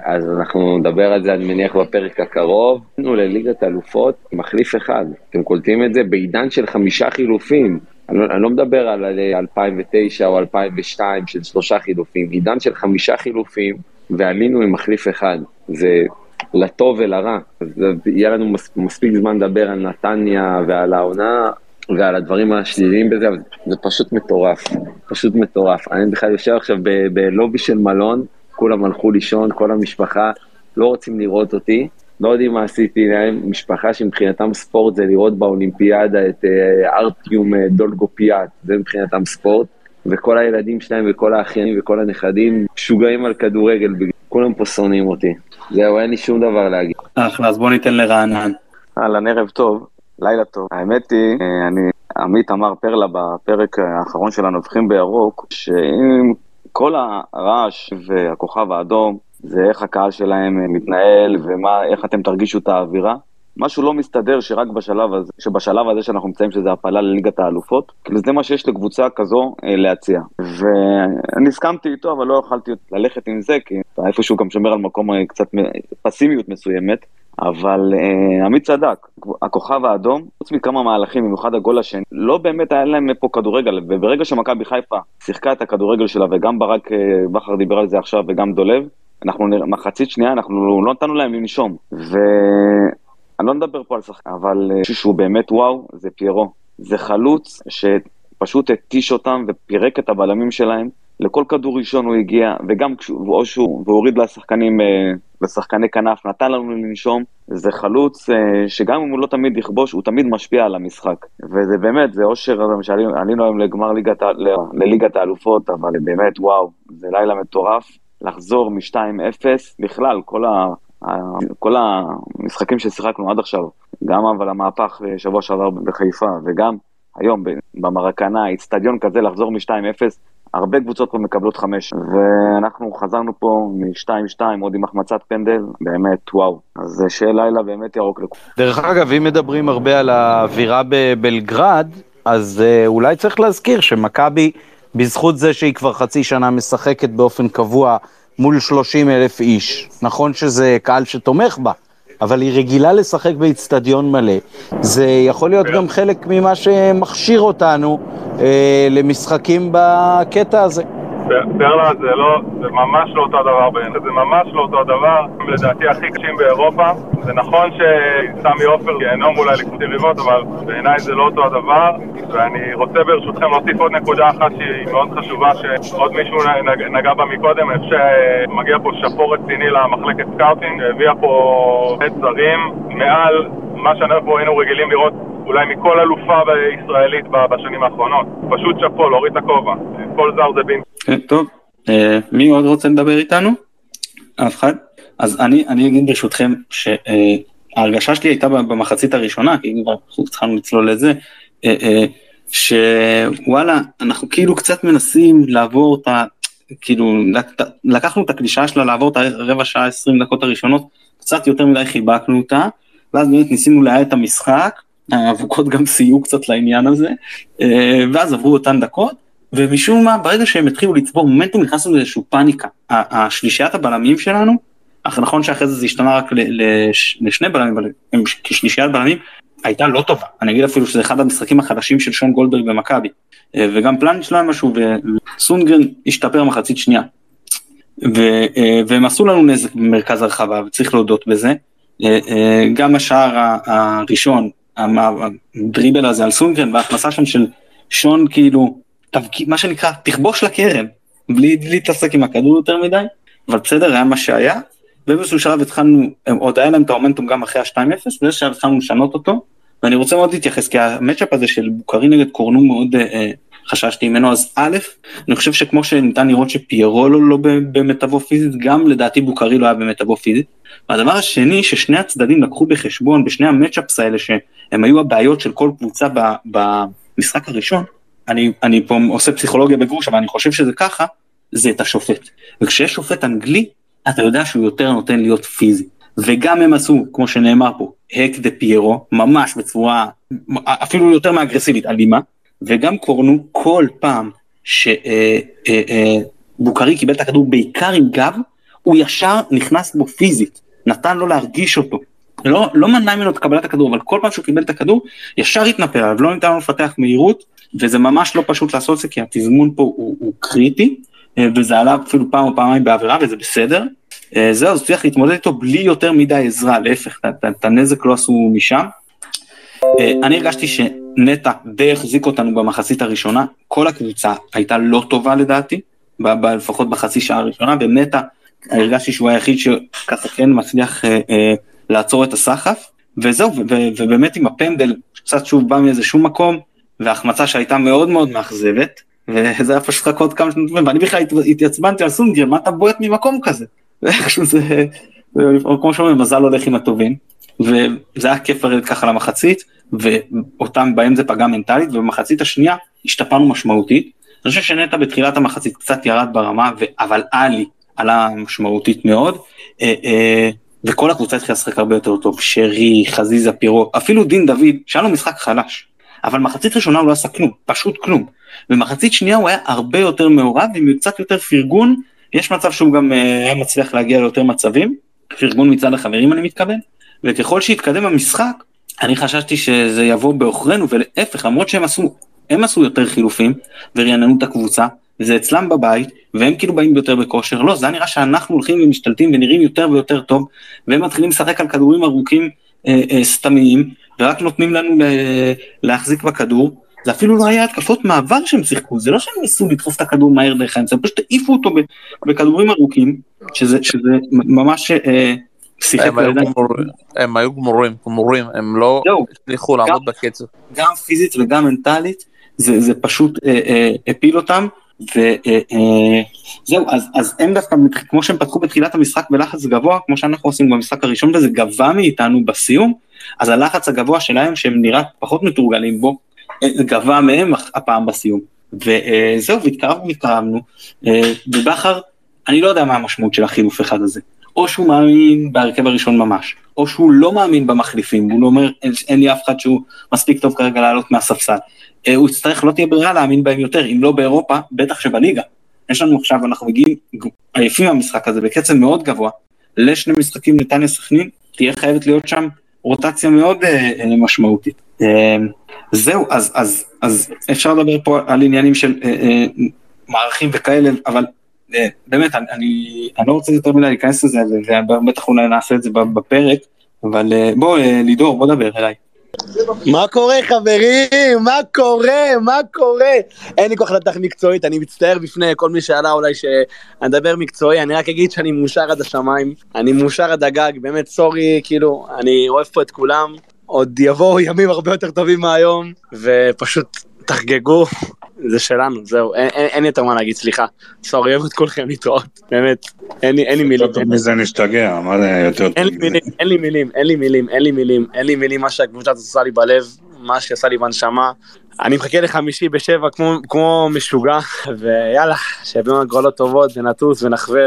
אז אנחנו נדבר על זה, אני מניח בפרק הקרוב. אנחנו לליגת האלופות עם מחליף אחד, אתם קולטים את זה בעידן של חמישה חילופים, אני לא, אני לא מדבר על אלפיים ותשע או אלפיים ושתיים של שלושה חילופים, עידן של חמישה חילופים, ועלינו עם מחליף אחד, זה לטוב ולרע, אז יהיה לנו מס, מספיק זמן לדבר על נתניה ועל העונה, ועל הדברים השליליים בזה, זה פשוט מטורף, פשוט מטורף. אני בכלל יושב עכשיו בלובי של מלון, כולם הלכו לישון, כל המשפחה, לא רוצים לראות אותי, לא יודעים מה עשיתי להם, משפחה שמבחינתם ספורט זה לראות באולימפיאדה את ארטיום דולגופיאט, זה מבחינתם ספורט, וכל הילדים שלהם וכל האחיינים וכל הנכדים שוגעים על כדורגל, כולם פה שונאים אותי. זהו, אין לי שום דבר להגיד. אחלה, אז בוא ניתן לרענן. אהלן, ערב טוב, לילה טוב. האמת היא, אני, עמית אמר פרלה בפרק האחרון של הנובחים בירוק, שאם כל הרעש והכוכב האדום, זה איך הקהל שלהם מתנהל, ואיך אתם תרגישו את האווירה. משהו לא מסתדר שרק בשלב הזה, שבשלב הזה שאנחנו מצאים שזה הפעלה לליגת האלופות, כאילו זה מה שיש לקבוצה כזו להציע. ואני הסכמתי איתו, אבל לא יכולתי ללכת עם זה, כי איפשהו גם שומר על מקום קצת פסימיות מסוימת, אבל אה, עמית צדק, הכוכב האדום, חוץ מכמה מהלכים, במיוחד הגול השני, לא באמת היה להם פה כדורגל, וברגע שמכבי חיפה שיחקה את הכדורגל שלה, וגם ברק בחר דיבר על זה עכשיו, וגם דולב, אנחנו מחצית שנייה, אנחנו לא נתנו להם לנשום, ו... אני לא מדבר פה על שחקן, אבל שהוא באמת וואו, זה פירו. זה חלוץ שפשוט התיש אותם ופירק את הבלמים שלהם. לכל כדור ראשון הוא הגיע, וגם כשהוא, והוא הוריד לשחקנים, לשחקני כנף, נתן לנו לנשום. זה חלוץ שגם אם הוא לא תמיד יכבוש, הוא תמיד משפיע על המשחק. וזה באמת, זה אושר, שעלינו היום לגמר ליגת, לליגת האלופות, אבל באמת וואו, זה לילה מטורף. לחזור מ-שתיים אפס, בכלל, כל ה... כל המשחקים ששיחקנו עד עכשיו, גם אבל המהפך שבוע שעבר בחיפה, וגם היום במרקנה, אצטדיון כזה לחזור מ-שתיים אפס, הרבה קבוצות פה מקבלות חמש, ואנחנו חזרנו פה מ-שתיים שתיים, עוד עם החמצת פנדל, באמת וואו, אז שאלה לילה באמת ירוק לכולם. דרך אגב, אם מדברים הרבה על האווירה בבלגרד, אז אולי צריך להזכיר שמכבי, בזכות זה שהיא כבר חצי שנה משחקת באופן קבוע, מול שלושים אלף איש, נכון שזה קהל שתומך בה, אבל היא רגילה לשחק באצטדיון מלא. זה יכול להיות גם חלק ממה שמכשיר אותנו אה, למשחקים בקטע הזה. פרלה, זה, לא, זה ממש לא אותו הדבר בעיני, זה ממש לא אותו הדבר, לדעתי הכי קשים באירופה. זה נכון שסמי אופר גיהנום אולי לקצי ריבות, אבל בעיניי זה לא אותו הדבר, ואני רוצה ברשותכם להוסיף עוד נקודה אחת שהיא מאוד חשובה, שעוד מישהו נגע בה מקודם, איך שמגיע פה שפור רציני למחלקת סקאוטינג, הביאה פה את זרים מעל מה שאנחנו היינו רגילים לראות אולי מכל אלופה הישראלית בשנים האחרונות. פשוט שפול, הוריד את הכובע, כל זר זה בין. טוב, מי עוד רוצה לדבר איתנו? אף אחד? אז אני, אני אגיד ברשותכם שההרגשה שלי הייתה במחצית הראשונה, כי כבר צריכים לצלול לזה, שוואלה, אנחנו כאילו קצת מנסים לעבור את ה... כאילו, לקחנו את הקלישה שלה לעבור את הרבע שעה, עשרים דקות הראשונות, קצת יותר מדי חיבקנו אותה, ואז באמת ניסינו להעיד את המשחק, האבוקות גם סייעו קצת לעניין הזה, ואז עברו אותן דקות, ומשום מה, ברגע שהם התחילו לצבור מומנטום, נכנסנו לאיזשהו פאניקה. השלישיית הבלמים שלנו, אך נכון שאחרי זה זה השתנה רק לשני בלמים, אבל כשלישיית בלמים, הייתה לא טובה. אני אגיד אפילו שזה אחד המשחקים החדשים של שון גולדברג במכבי, וגם פלניץ' לא היה משהו, וסונגרן השתפר מחצית שנייה. והם עשו לנו נזק במרכז הרחבה, וצריך להודות בזה. גם השער הראשון, הדריבל הזה על סונגרן, וההכנסה שם של שון כאילו, מה שנקרא, תכבוש לקרן, בלי להתעסק עם הכדור יותר מדי, אבל בסדר, היה מה שהיה, ובאיזשהו שלב התחלנו, עוד היה להם את האומנטום גם אחרי ה-שתיים אפס, ובאיזשהו שלב התחלנו לשנות אותו, ואני רוצה מאוד להתייחס, כי המצ'אפ הזה של בוקרי נגד קורנו מאוד אה, חששתי ממנו, אז א', אני חושב שכמו שניתן לראות שפיירו לא, לא במטבו פיזית, גם לדעתי בוקרי לא היה במטבו פיזית, והדבר השני, ששני הצדדים לקחו בחשבון, בשני המצ'אפס האלה, שהם היו הבעיות של כל קבוצה במשחק הראשון, אני, אני פה עושה פסיכולוגיה בגרוש, אבל אני חושב שזה ככה, זה את השופט. וכשיש שופט אנגלי, אתה יודע שהוא יותר נותן להיות פיזי. וגם הם עשו, כמו שנאמר פה, הק דה פיירו, ממש בצורה, אפילו יותר מאגרסיבית, אלימה, וגם קורנו כל פעם שבוקרי קיבל את הכדור בעיקר עם גב, הוא ישר נכנס בו פיזית, נתן לו להרגיש אותו. לא, לא מנע ממנו את קבלת הכדור, אבל כל פעם שהוא קיבל את הכדור, ישר התנפל, אבל לא ניתן לו לפתח מהירות, וזה ממש לא פשוט לעשות זה, כי התזמון פה הוא, הוא קריטי, וזה עלה אפילו פעם או פעמיים בעבירה, וזה בסדר. זהו, זה צריך להתמודד איתו בלי יותר מדי עזרה, להפך, את הנזק לא עשו משם. אני הרגשתי שנטה די החזיק אותנו במחצית הראשונה, כל הקבוצה הייתה לא טובה לדעתי, לפחות בחצי שעה הראשונה, ונטה הרגשתי שהוא היחיד שככה כן מצליח לעצור את הסחף, וזהו, ובאמת עם הפנדל, קצת שוב בא מאיזשהו מקום, וההחמצה שהייתה מאוד מאוד מאכזבת, וזה היה פשוט רק עוד כמה שנתיים, ואני בכלל התייצבנתי על סונגרן, מה אתה בועט ממקום כזה? ואיכשהו זה כמו שאומרים, מזל הולך עם הטובים, וזה היה כיף הרי ככה למחצית, ואותם בהם זה פגע מנטלית, ובמחצית השנייה השתפנו משמעותית. אני חושב שנטה בתחילת המחצית קצת ירד ברמה, אבל אלי עלה משמעותית מאוד, וכל הקבוצה התחילה לשחק הרבה יותר טוב, שרי, חזיזה, פירו, אפילו דין דוד, שהיה לו משחק חלש, אבל מחצית ראשונה הוא לא עשה כלום, פשוט כלום, ומחצית שנייה הוא היה הרבה יותר מעורב, עם קצת יותר פרגון, יש מצב שהוא גם היה מצליח להגיע ליותר מצבים, פרגון מצד החברים אני מתכוון, וככל שהתקדם המשחק, אני חששתי שזה יבוא באוכרנו, ולהפך, למרות שהם עשו, הם עשו יותר חילופים, ורעננו את הקבוצה, וזה אצלם בבית, והם כאילו באים יותר בכושר, לא, זה נראה שאנחנו הולכים ומשתלטים, ונראים יותר ויותר טוב, והם מתחילים לשחק על כדורים ארוכים אה, אה, סתמיים, ורק נותנים לנו ל- להחזיק בכדור, זה אפילו לא היה התקפות מעבר שהם שיחקו, זה לא שהם ניסו לדחוף את הכדור מהר דרך האמצע, פשוט העיפו אותו בכדורים ארוכים, שזה, שזה ממש אה, שיחק הם, היו גמור, הם היו גמורים, גמורים, הם לא הצליחו לעמוד בקצב. גם פיזית וגם מנטלית, זה, זה פשוט אה, אה, הפיל אותם, וזהו, אז, אז הם דווקא, כמו שהם פתחו בתחילת המשחק בלחץ גבוה, כמו שאנחנו עושים במשחק הראשון, וזה גבוה מאיתנו בסיום, אז הלחץ הגבוה שלהם, שהם נראה פחות מתורגלים בו, גבוה מהם הפעם בסיום, וזהו, והתקרבנו, התקרבנו, ובחר, אני לא יודע מה המשמעות של החילוף אחד הזה, או שהוא מאמין בהרכב הראשון ממש, או שהוא לא מאמין במחליפים, הוא לא אומר, אין לי אף אחד שהוא מספיק טוב כרגע לעלות מהספסל, הוא יצטרך, לא תהיה ברירה להאמין בהם יותר, אם לא באירופה, בטח שבליגה. יש לנו עכשיו, אנחנו מגיעים עייפים מהמשחק הזה, בקצב מאוד גבוה, לשני משחקים נתניה סכנין, תהיה חייבת להיות שם רוטציה מאוד אה, אה, משמעותית. אה, זהו, אז, אז, אז אפשר לדבר פה על עניינים של אה, אה, מערכים וכאלה, אבל אה, באמת, אני, אני, אני לא רוצה יותר מילה להיכנס לזה, ובטח אולי נעשה את זה בפרק, אבל אה, בוא, אה, לידור, בוא דבר אליי. מה קורה חברים? מה קורה? מה קורה? אין לי כוח לתח מקצועית, אני מצטער בפני כל מי שעלה אולי שאני אדבר מקצועי, אני רק אגיד שאני מאושר עד השמיים, אני מאושר עד הגג, באמת סורי, כאילו, אני אוהב פה את כולם, עוד יבואו ימים הרבה יותר טובים מהיום, ופשוט תחגגו, זה שלנו, זהו, אין, אין, אין יותר מה להגיד, סליחה, סורי, אוהב את כולכם לטעות, באמת, אין, אין לי מילים. מזה נשתגע, מה זה יותר טוב? אין לי מילים, אין לי מילים, אין לי מילים, אין לי מילים, אין לי מילים, מה שהקבוצה עושה לי בלב, מה שעשה לי בנשמה, אני מחכה לחמישי בשבע כמו, כמו משוגע, ויאללה, שיביאו הגרלות טובות, ונטוס ונחווה,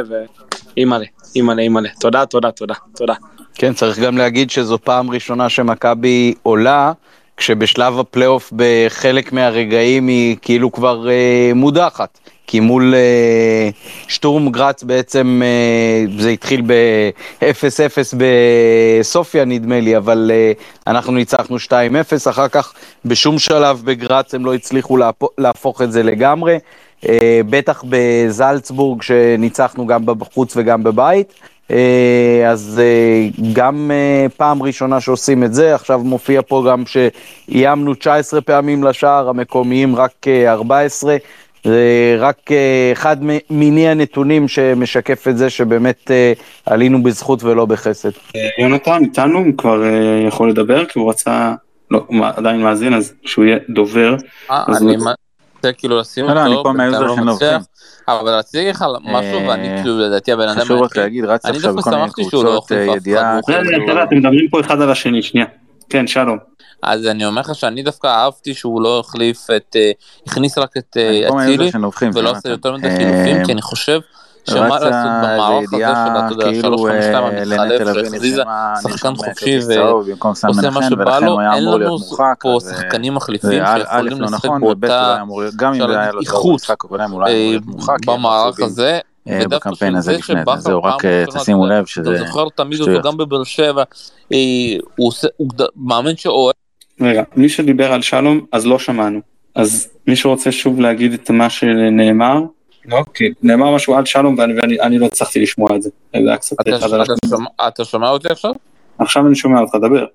ואימאלה, אימאלה, אימאלה, תודה, תודה, תודה, תודה. כן, צריך גם להגיד שזו פעם ראשונה שמכבי עולה, כשבשלב הפלייאוף בחלק מהרגעים היא כאילו כבר אה, מודחת, כי מול אה, שטורם גרץ בעצם אה, זה התחיל ב-אפס אפס בסופיה נדמה לי, אבל אה, אנחנו ניצחנו שתיים אפס, אחר כך בשום שלב בגרץ הם לא הצליחו להפוך, להפוך את זה לגמרי, אה, בטח בזלצבורג שניצחנו גם בחוץ וגם בבית, אז גם פעם ראשונה שעושים את זה, עכשיו מופיע פה גם שאיימנו תשע עשרה פעמים לשער, המקומיים רק ארבע עשרה, רק אחד מיני הנתונים שמשקף את זה שבאמת עלינו בזכות ולא בחסד. יונתן איתנו, הוא כבר יכול לדבר, כי הוא רצה, לא, הוא עדיין מאזין, אז שהוא יהיה דובר. אני רוצה כאילו לשים אותו. לא, אני פה מהעזר שנובחים. אבל רציתי לך משהו, ואני כאילו לדעתי הבן אדם... חשוב רק להגיד, רצה עכשיו בכל מיני קבוצות ידיעה... אתם מדברים פה אחד על השני, שנייה. כן, שלום. אז אני אומר לך שאני דווקא אהבתי שהוא לא החליף את... הכניס רק את הצילי, ולא עושה יותר מדי חילופים, כי אני חושב... שמה לעשות במערך הזה של שלוש חמש שתיים המתחלף, שחזיזה שחקן חופשי ועושה מה שבא לו, אין לנו פה שחקנים מחליפים שיכולים לשחק באותה איכות במערך הזה, בקמפיין הזה לפני זה, זהו, רק תשימו לב שזה... אתה זוכר תמיד אותו גם בבאר שבע, הוא מאמן שאוהב... רגע, מי שדיבר על שלום, אז לא שמענו, אז מי שרוצה שוב להגיד את מה שנאמר, אוקיי, נאמר משהו על שלום, ואני לא צריכתי לשמוע את זה. אתה שומע אותי עכשיו? עכשיו אני שומע אותך, דבר.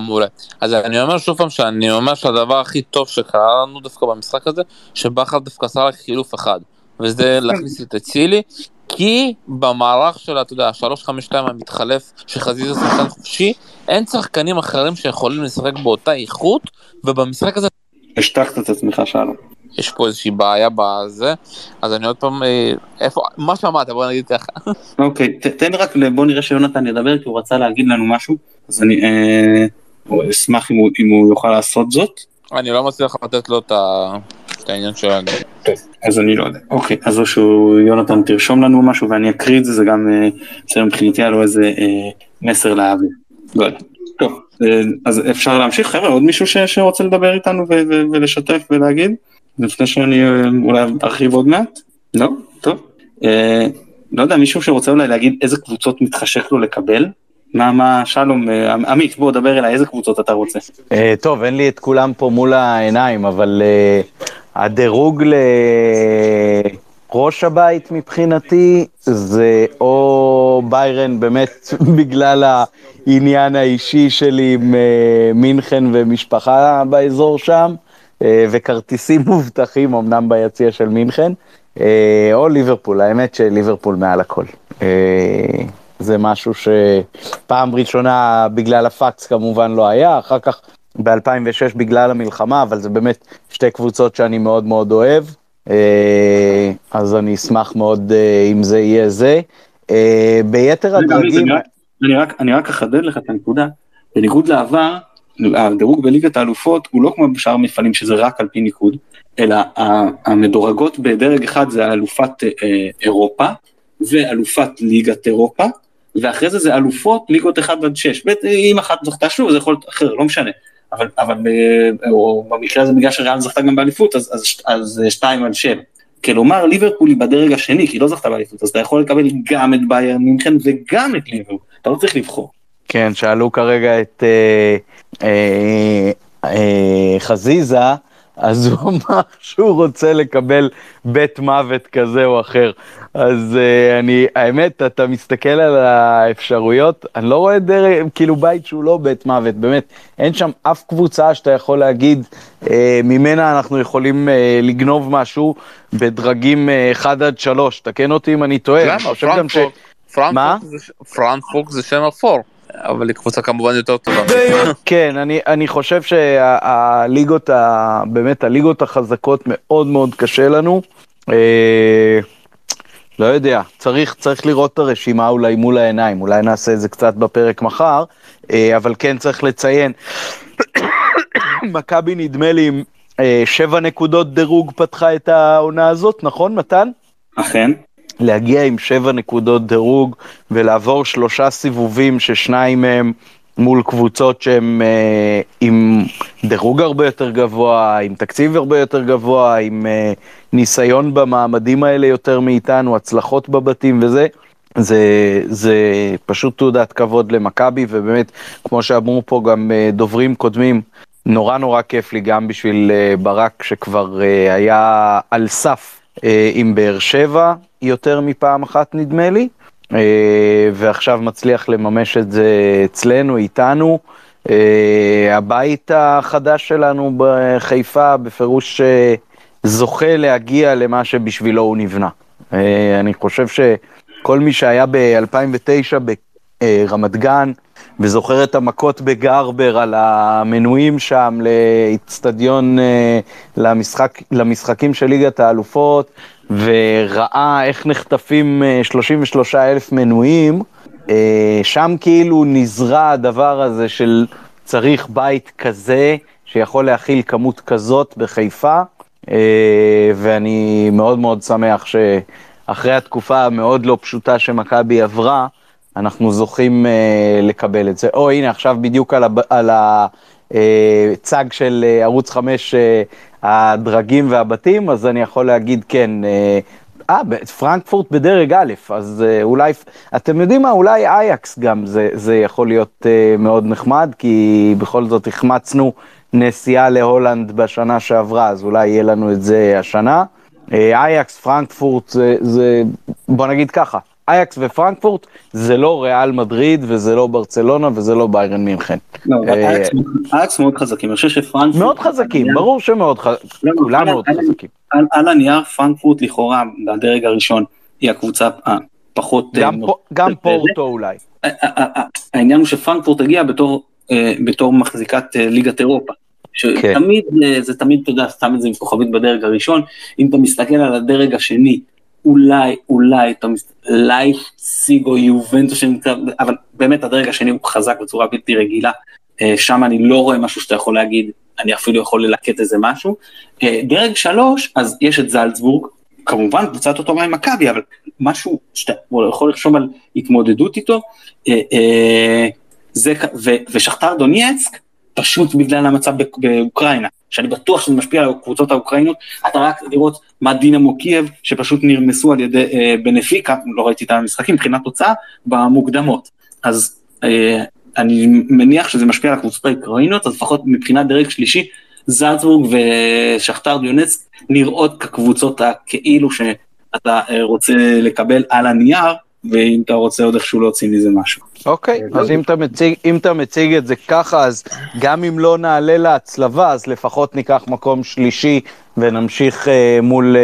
מעולה. אז אני אומר שוב פעם שאני אומר שהדבר הכי טוב שקרה לנו דווקא במשחק הזה, שבחר דווקא עשה רק חילוף אחד, וזה להכניס את הצילי, כי במערך של, אתה יודע, שלוש חמש שתיים המתחלף, שחזיזה שחקן חופשי, אין שחקנים אחרים שיכולים לשחק באותה איכות, ובמשחק הזה... השתקת את עצמך, שלום. יש פה איזושהי בעיה בזה, אז אני עוד פעם, איפה, מה שמעת, בוא נגיד ככה. אוקיי, תן רק, בוא נראה שיונתן ידבר, כי הוא רצה להגיד לנו משהו, אז אני אשמח אם הוא יוכל לעשות זאת. אני לא מצליח לתת לו את העניין שלנו. טוב, אז אני לא יודע. אוקיי, אז או שהוא, יונתן, תרשום לנו משהו, ואני אקריא את זה, זה גם, בסדר, מבחינתי עלו איזה מסר להעביר. גוד. טוב, אז אפשר להמשיך, חבר'ה, עוד מישהו שרוצה לדבר איתנו ולשתף ולהגיד? לפני שאני אולי ארחיב עוד מעט? לא? טוב. אה, לא יודע, מישהו שרוצה אולי להגיד איזה קבוצות מתחשך לו לקבל? מה, מה, שלום, עמית, בוא, דבר אליי, איזה קבוצות אתה רוצה? אה, טוב, אין לי את כולם פה מול העיניים, אבל אה, הדירוג לראש הבית מבחינתי, זה או ביירן, באמת בגלל העניין האישי שלי עם אה, מינכן ומשפחה באזור שם, וכרטיסים מובטחים, אמנם ביציע של מינכן, או ליברפול, האמת שליברפול מעל הכל. זה משהו שפעם ראשונה בגלל הפקס כמובן לא היה, אחר כך ב-אלפיים ושש בגלל המלחמה, אבל זה באמת שתי קבוצות שאני מאוד מאוד אוהב, אז אני אשמח מאוד אם זה יהיה זה. ביתר הדרגים... אני רק אחדד לך את הנקודה, בניגוד לעבר, הדירוג בליגת האלופות הוא לא כמו בשאר מפעלים שזה רק על פי ניקוד, אלא המדורגות בדרג אחד זה אלופת אירופה, ואלופת ליגת אירופה, ואחרי זה זה אלופות ליגות אחד עד שש, אם אחת זכתה שוב זה יכול להיות אחר, לא משנה, אבל, אבל במקרה הזה בגלל שריאל זכתה גם באליפות, אז, אז, אז שתיים עד שבע, כלומר ליברפול היא בדרג השני, כי היא לא זכתה באליפות, אז אתה יכול לקבל גם את ביירן מינכן וגם את ליברפול, אתה לא צריך לבחור. כן, שאלו כרגע את אה, אה, אה, חזיזה, אז הוא אמר שהוא רוצה לקבל בית מוות כזה או אחר. אז אה, אני, האמת, אתה מסתכל על האפשרויות, אני לא רואה דרך, כאילו בית שהוא לא בית מוות, באמת, אין שם אף קבוצה שאתה יכול להגיד, אה, ממנה אנחנו יכולים אה, לגנוב משהו בדרגים אה, אחד עד שלוש, תקן אותי אם אני טועה. למה? פרנקפורט, פרנקפורט, פרנקפורט זה שם אפור. אבל לקבוצה כמובן יותר טובה. כן, אני, אני חושב שהליגות, ה, באמת הליגות החזקות מאוד מאוד קשה לנו. אה, לא יודע, צריך, צריך לראות את הרשימה אולי מול העיניים, אולי נעשה את זה קצת בפרק מחר, אה, אבל כן צריך לציין. מכבי נדמה לי עם אה, שבע נקודות דירוג פתחה את העונה הזאת, נכון מתן? אכן. להגיע עם שבע נקודות דירוג ולעבור שלושה סיבובים ששניים מהם מול קבוצות שהם אה, עם דירוג הרבה יותר גבוה, עם תקציב הרבה יותר גבוה, עם אה, ניסיון במעמדים האלה יותר מאיתנו, הצלחות בבתים וזה, זה, זה פשוט תעודת כבוד למכבי, ובאמת כמו שאמרו פה גם אה, דוברים קודמים, נורא נורא כיף לי גם בשביל אה, ברק שכבר אה, היה על סף אה, עם באר שבע, יותר מפעם אחת נדמה לי, ועכשיו מצליח לממש את זה אצלנו, איתנו, הבית החדש שלנו בחיפה, בפירוש זוכה להגיע למה שבשבילו הוא נבנה. אני חושב שכל מי שהיה ב-אלפיים ותשע ברמת גן, וזוכר את המכות בגרבר על המנויים שם לאצטדיון, למשחק, למשחקים של ליגת האלופות, וראה איך נחטפים שלושים ושלושה אלף מנויים, שם כאילו נזרע הדבר הזה של צריך בית כזה, שיכול להכיל כמות כזאת בחיפה, ואני מאוד מאוד שמח שאחרי התקופה המאוד לא פשוטה שמכבי עברה, אנחנו זוכים לקבל את זה. או הנה עכשיו בדיוק על, על הצג של ערוץ חמש, הדרגים והבתים, אז אני יכול להגיד כן, אה, פרנקפורט בדרג א', אז אולי, אתם יודעים מה, אולי אייקס גם, זה, זה יכול להיות אה, מאוד נחמד, כי בכל זאת החמצנו נסיעה להולנד בשנה שעברה, אז אולי יהיה לנו את זה השנה. אה, אייקס, פרנקפורט, זה, זה, בוא נגיד ככה, אייקס ופרנקפורט זה לא ריאל מדריד, וזה לא ברצלונה, וזה לא ביירן מינכן. לא, אייקס מאוד חזקים, אני חושב שפרנקפורט... מאוד חזקים, ברור שמאוד חזקים, כולם מאוד חזקים. על הנייר, פרנקפורט לכאורה, בדרג הראשון, היא הקבוצה הפחות... גם פורטו אולי. העניין הוא שפרנקפורט הגיע בתור מחזיקת ליגת אירופה, שתמיד, זה תמיד, תודה, תמיד זה עם כוכבית בדרג הראשון, אם אתה מסתכל על הדרג השני, אולי, אולי, אתה מסתכל, לייפציג או יובנטו, אבל באמת הדרג השני הוא חזק בצורה בלתי רגילה, שם אני לא רואה משהו שאתה יכול להגיד, אני אפילו יכול ללקט איזה משהו. דרג שלוש, אז יש את זלצבורג, כמובן, קבוצת אותו מים מקבי, אבל משהו שאתה יכול לחשוב על התמודדות איתו, זה, ו, ושכתר דונייצק, פשוט בגלל המצב באוקראינה, שאני בטוח שזה משפיע על קבוצות האוקראינות, אתה רק לראות מה דינמו קייב, שפשוט נרמסו על ידי אה, בנפיקה, לא ראיתי את המשחקים, מבחינת תוצאה, במוקדמות. אז אה, אני מניח שזה משפיע על הקבוצות האוקראינות, אז לפחות מבחינת דרג שלישי, זלצבורג ושכתר דונייצק, נראות כקבוצות הכאילו שאתה רוצה לקבל על הנייר, ואם אתה רוצה עוד איכשהו להוציא מזה משהו. אוקיי, אז אם אתה מציג את זה ככה, אז גם אם לא נעלה להצלבה, אז לפחות ניקח מקום שלישי, ונמשיך מול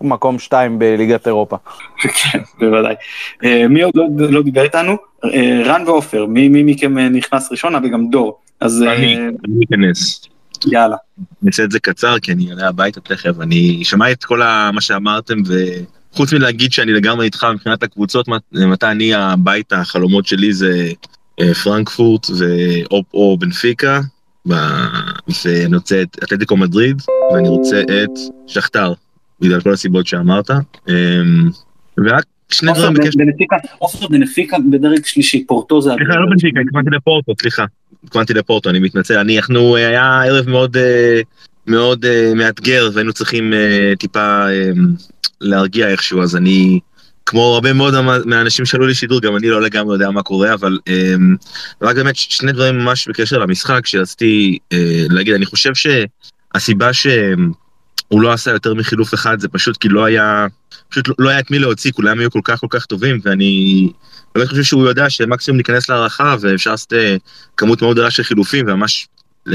מקום שתיים בליגת אירופה. כן, בוודאי. מי עוד לא דיבר איתנו? רן ואופר, מי מכם נכנס ראשון, וגם דור. אני אכנס. יאללה. נעשה את זה קצר, כי אני אעלה הביתה תכף, אני שמע את כל מה שאמרתם, ו... חוץ מלהגיד שאני לגמרי איתך מבחינת הקבוצות, מתי אני הבית, החלומות שלי זה פרנקפורט ואו בנפיקה, ואני רוצה את אתלטיקו מדריד, ואני רוצה את שכתר, בגלל כל הסיבות שאמרת. ורק שני דברים בקשר... אופר בנפיקה בדרג שלישי, פורטו זה... סליחה, לא בנפיקה, התכוונתי לפורטו, סליחה. התכוונתי לפורטו, אני מתנצל. אנחנו, היה ערב מאוד... מאוד uh, מאתגר, והיינו צריכים uh, טיפה um, להרגיע איכשהו, אז אני, כמו הרבה מאוד מהאנשים שאלו לי שידור, גם אני לא לגמרי יודע מה קורה, אבל um, רק באמת שני דברים ממש בקשר למשחק, שרציתי uh, להגיד, אני חושב שהסיבה שהוא לא עשה יותר מחילוף אחד, זה פשוט כי לא היה, פשוט לא, לא היה את מי להוציא, כולם היו כל כך כל כך טובים, ואני באמת חושב שהוא יודע שמקסימום ניכנס להערכה, ואפשר לעשות uh, כמות מאוד גדולה של חילופים, וממש uh,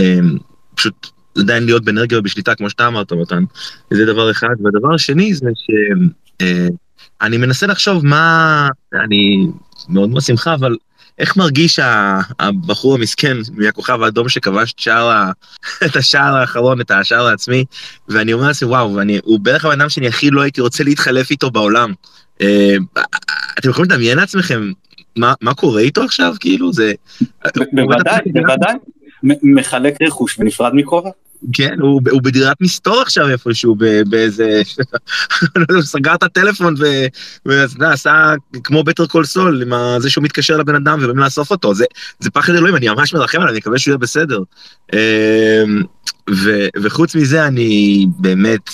פשוט... עדיין להיות באנרגיה ובשליטה, כמו שאתה אמרת, מתן. זה דבר אחד. והדבר השני זה שאני מנסה לחשוב מה... אני מאוד מאוד שמחה, אבל איך מרגיש הבחור המסכן מהכוכב האדום שכבש את השער האחרון, את השער העצמי, ואני אומר לעצמי, וואו, הוא בערך הבן אדם שאני הכי לא הייתי רוצה להתחלף איתו בעולם. אתם יכולים לדמיין לעצמכם מה קורה איתו עכשיו? כאילו, זה... בוודאי, בוודאי. מחלק רכוש ונפרד מקורא? כן, הוא, הוא בדירת מסתור עכשיו איפשהו, באיזה... הוא סגר את הטלפון ועשה כמו בטר קול סול, עם זה שהוא מתקשר לבן אדם ובאים לאסוף אותו. זה, זה פחד אלוהים, אני ממש מרחם עליו, אני מקווה שהוא יהיה בסדר. ו, וחוץ מזה אני באמת...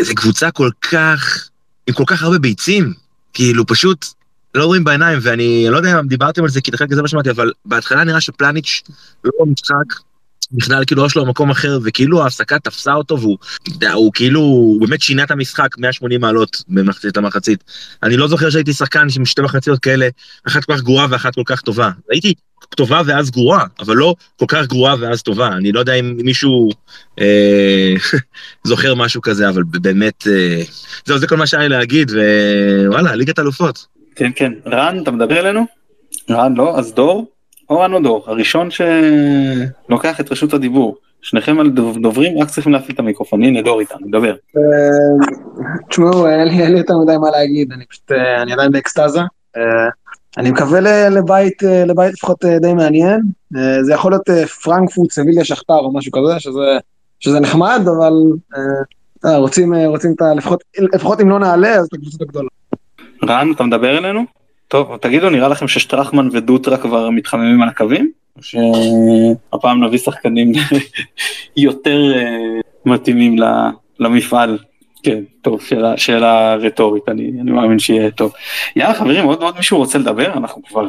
זו קבוצה כל כך... עם כל כך הרבה ביצים, כאילו פשוט... לא רואים בעיניים, ואני לא יודע אם דיברתם על זה, כי תחילת כזה מה שמעתי, אבל בהתחלה נראה שפלניץ' לא משחק, נכנע כאילו ראש לו במקום אחר, וכאילו ההפסקה תפסה אותו, והוא כאילו, הוא באמת שינה את המשחק מאה ושמונים מעלות במחצית למחצית. אני לא זוכר שהייתי שחקן עם שתי מחציות כאלה, אחת כל כך גרועה ואחת כל כך טובה. הייתי טובה ואז גרועה, אבל לא כל כך גרועה ואז טובה. אני לא יודע אם מישהו זוכר משהו כזה, אבל באמת, זהו, זה כל מה שהיה להגיד, ווואלה, ליגת האלופות. כן, כן. רן, אתה מדבר אלינו? רן לא, אז דור, או רן או דור, הראשון שלוקח את רשות הדיבור. שניכם על דוברים, רק צריכים להפעיל את המיקרופון. הנה, דור איתנו, מדבר. תשמעו, היה לי יותר מדי מה להגיד, אני פשוט, אני עדיין באקסטאזה. אני מקווה לבית, לבית לפחות די מעניין. זה יכול להיות פרנקפורט, סביליה, שכתר או משהו כזה, שזה נחמד, אבל רוצים, רוצים לפחות אם לא נעלה, אז את הקבוצות הגדולה. רן, אתה מדבר אלינו? טוב, תגידו, נראה לכם ששטרחמן ודוטרה כבר מתחממים על הקווים? או שהפעם נביא שחקנים יותר מתאימים למפעל? כן, טוב, שאלה, שאלה רטורית, אני, אני מאמין שיהיה טוב. יאללה, חברים, עוד מאוד מישהו רוצה לדבר, אנחנו כבר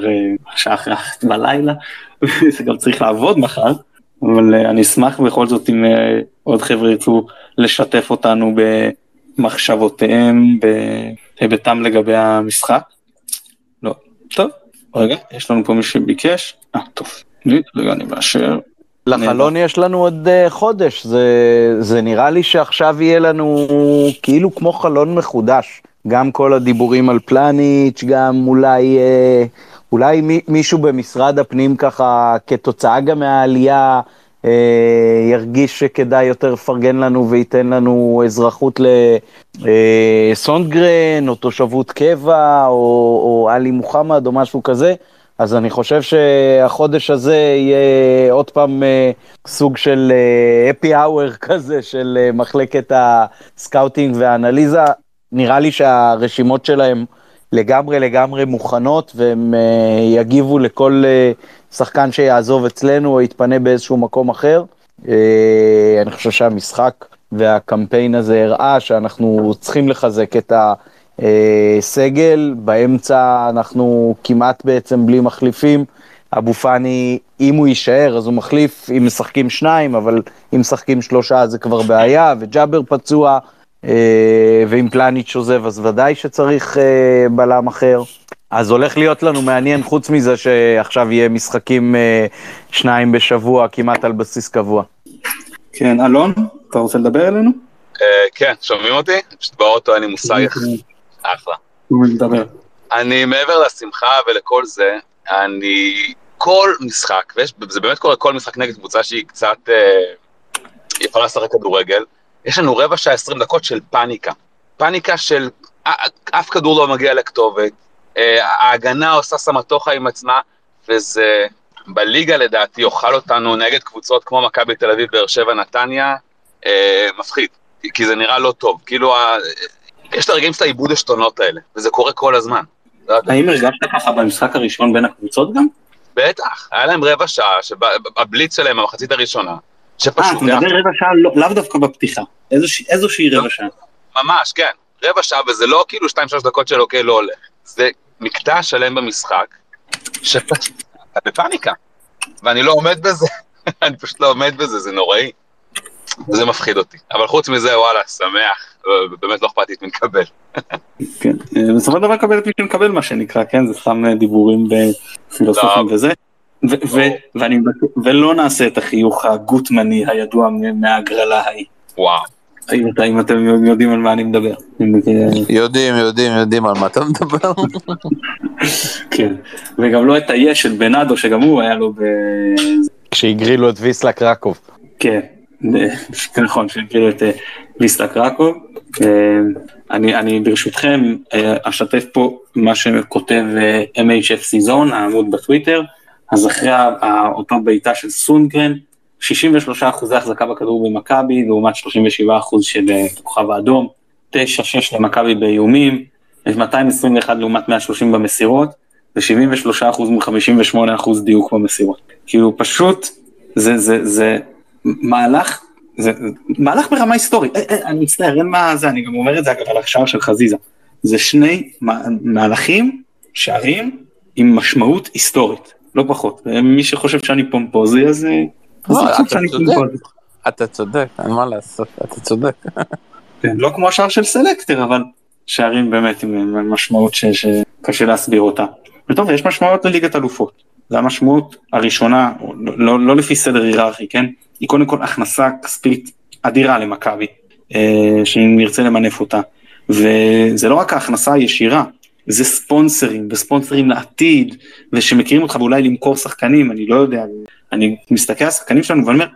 שעה אחרי בלילה, זה גם צריך לעבוד מחר, אבל אני אשמח בכל זאת אם עוד חבר'ה יצאו לשתף אותנו ב... מחשבותיהם בהיבטם לגבי המשחק. לא, טוב, רגע, יש לנו פה מי שביקש, אה, טוב, רגע, אני מאשר. לחלון יש לנו עוד חודש, זה נראה לי שעכשיו יהיה לנו כאילו כמו חלון מחודש, גם כל הדיבורים על פלניץ', גם אולי, אולי מישהו במשרד הפנים ככה, כתוצאה גם מהעלייה, ירגיש שכדאי יותר לפרגן לנו וייתן לנו אזרחות לסונגרן או תושבות קבע או אלי מוחמד או משהו כזה, אז אני חושב שהחודש הזה יהיה עוד פעם סוג של happy hour כזה של מחלקת הסקאוטינג והאנליזה. נראה לי שהרשימות שלהם לגמרי לגמרי מוכנות, והם יגיבו לכל שחקן שיעזוב אצלנו או יתפנה באיזשהו מקום אחר. אני חושב שהמשחק והקמפיין הזה הראה שאנחנו צריכים לחזק את הסגל. באמצע אנחנו כמעט בעצם בלי מחליפים. אבו פני, אם הוא יישאר אז הוא מחליף, אם משחקים שניים, אבל אם משחקים שלושה זה כבר בעיה, וג'אבר פצוע, ואם פלניץ' עוזב אז ודאי שצריך בלם אחר. אז הולך להיות לנו מעניין, חוץ מזה שעכשיו יהיה משחקים שניים בשבוע כמעט על בסיס קבוע. כן, אלון, אתה רוצה לדבר אלינו? כן, שומעים אותי? פשוט באוטו, אין לי מושג. אחלה. אני מעבר לשמחה ולכל זה, אני כל משחק, וזה באמת קורה כל משחק נגד קבוצה שהיא קצת יכולה לשחק כדורגל, יש לנו רבע שעה עשרים דקות של פאניקה. פאניקה של אף כדור לא מגיע לכתובת, ההגנה עושה סמטוחה עם עצמה, וזה בליגה לדעתי אוכל אותנו נגד קבוצות כמו מכבי תל אביב, באר שבע, נתניה, מפחיד, כי זה נראה לא טוב. כאילו, יש לרגעים של העיבוד השתונות האלה, וזה קורה כל הזמן. האם הרגשת ככה במשחק הראשון בין הקבוצות גם? בטח, היה להם רבע שעה, הבליץ שלהם, המחצית הראשונה, שפשוט... אה, אתה מדבר רבע שעה, לאו דווקא בפתיחה, איזושהי רבע שעה. ממש, כן, רבע שעה, וזה לא כאילו שתיים שלוש דקות של אוקיי, לא הולך. זה מקטע שלם במשחק, שפשוט, אתה בפאניקה, ואני לא עומד בזה, אני פשוט לא עומד בזה, זה נוראי. זה מפחיד אותי, אבל חוץ מזה, וואלה, שמח, באמת לא אכפת את מי נקבל. כן, בסופו של דבר קבל את מי שנקבל, מה שנקרא, כן, זה סתם דיבורים בפילוסופים וזה. ולא נעשה את החיוך הגוטמני הידוע מהגרלה ההיא. וואו. אם אתם יודעים על מה אני מדבר. יודעים, יודעים, יודעים על מה אתה מדבר. כן, וגם לא את היש של בנאדו, שגם הוא היה לו ב... כשהגרילו את ויסלה קרקוב. כן, נכון, כשהגרילו את ויסלה קרקוב. אני ברשותכם אשתף פה מה שכותב אם אייץ' אף סיזון, העמוד בטוויטר. אז אחרי אותו ביתה של סונגרן, שישים ושלושה אחוזי החזקה בכדור במכבי, לעומת שלושים ושבעה אחוז של כוכב האדום, תשע שש למכבי באיומים, מאתיים עשרים ואחת לעומת מאה שלושים במסירות, ו-שבעים ושלושה אחוז מול חמישים ושמונה אחוז דיוק במסירות. כאילו פשוט, זה, זה, זה מהלך, זה מהלך ברמה היסטורית. אה, אה, אני מצטער, אין מה זה, אני גם אומר את זה, אגב, על השער של חזיזה. זה שני מהלכים, שערים, עם משמעות היסטורית. לא פחות. מי שחושב שאני פומפוזי, אז... אתה צודק, מה לעשות, אתה צודק. לא כמו השער של סלקטר, אבל שערים באמת עם משמעות שקשה להסביר אותה. וטוב, יש משמעות לליגת אלופות. זו המשמעות הראשונה, לא לפי סדר היררכי, כן? היא קודם כל הכנסה כספית אדירה למכבי, שנרצה למנף אותה. וזה לא רק ההכנסה הישירה, זה ספונסרים, וספונסרים לעתיד, ושמכירים אותך ואולי למכור שחקנים, אני לא יודע, אני מסתכל על שחקנים שלנו ואני אומר,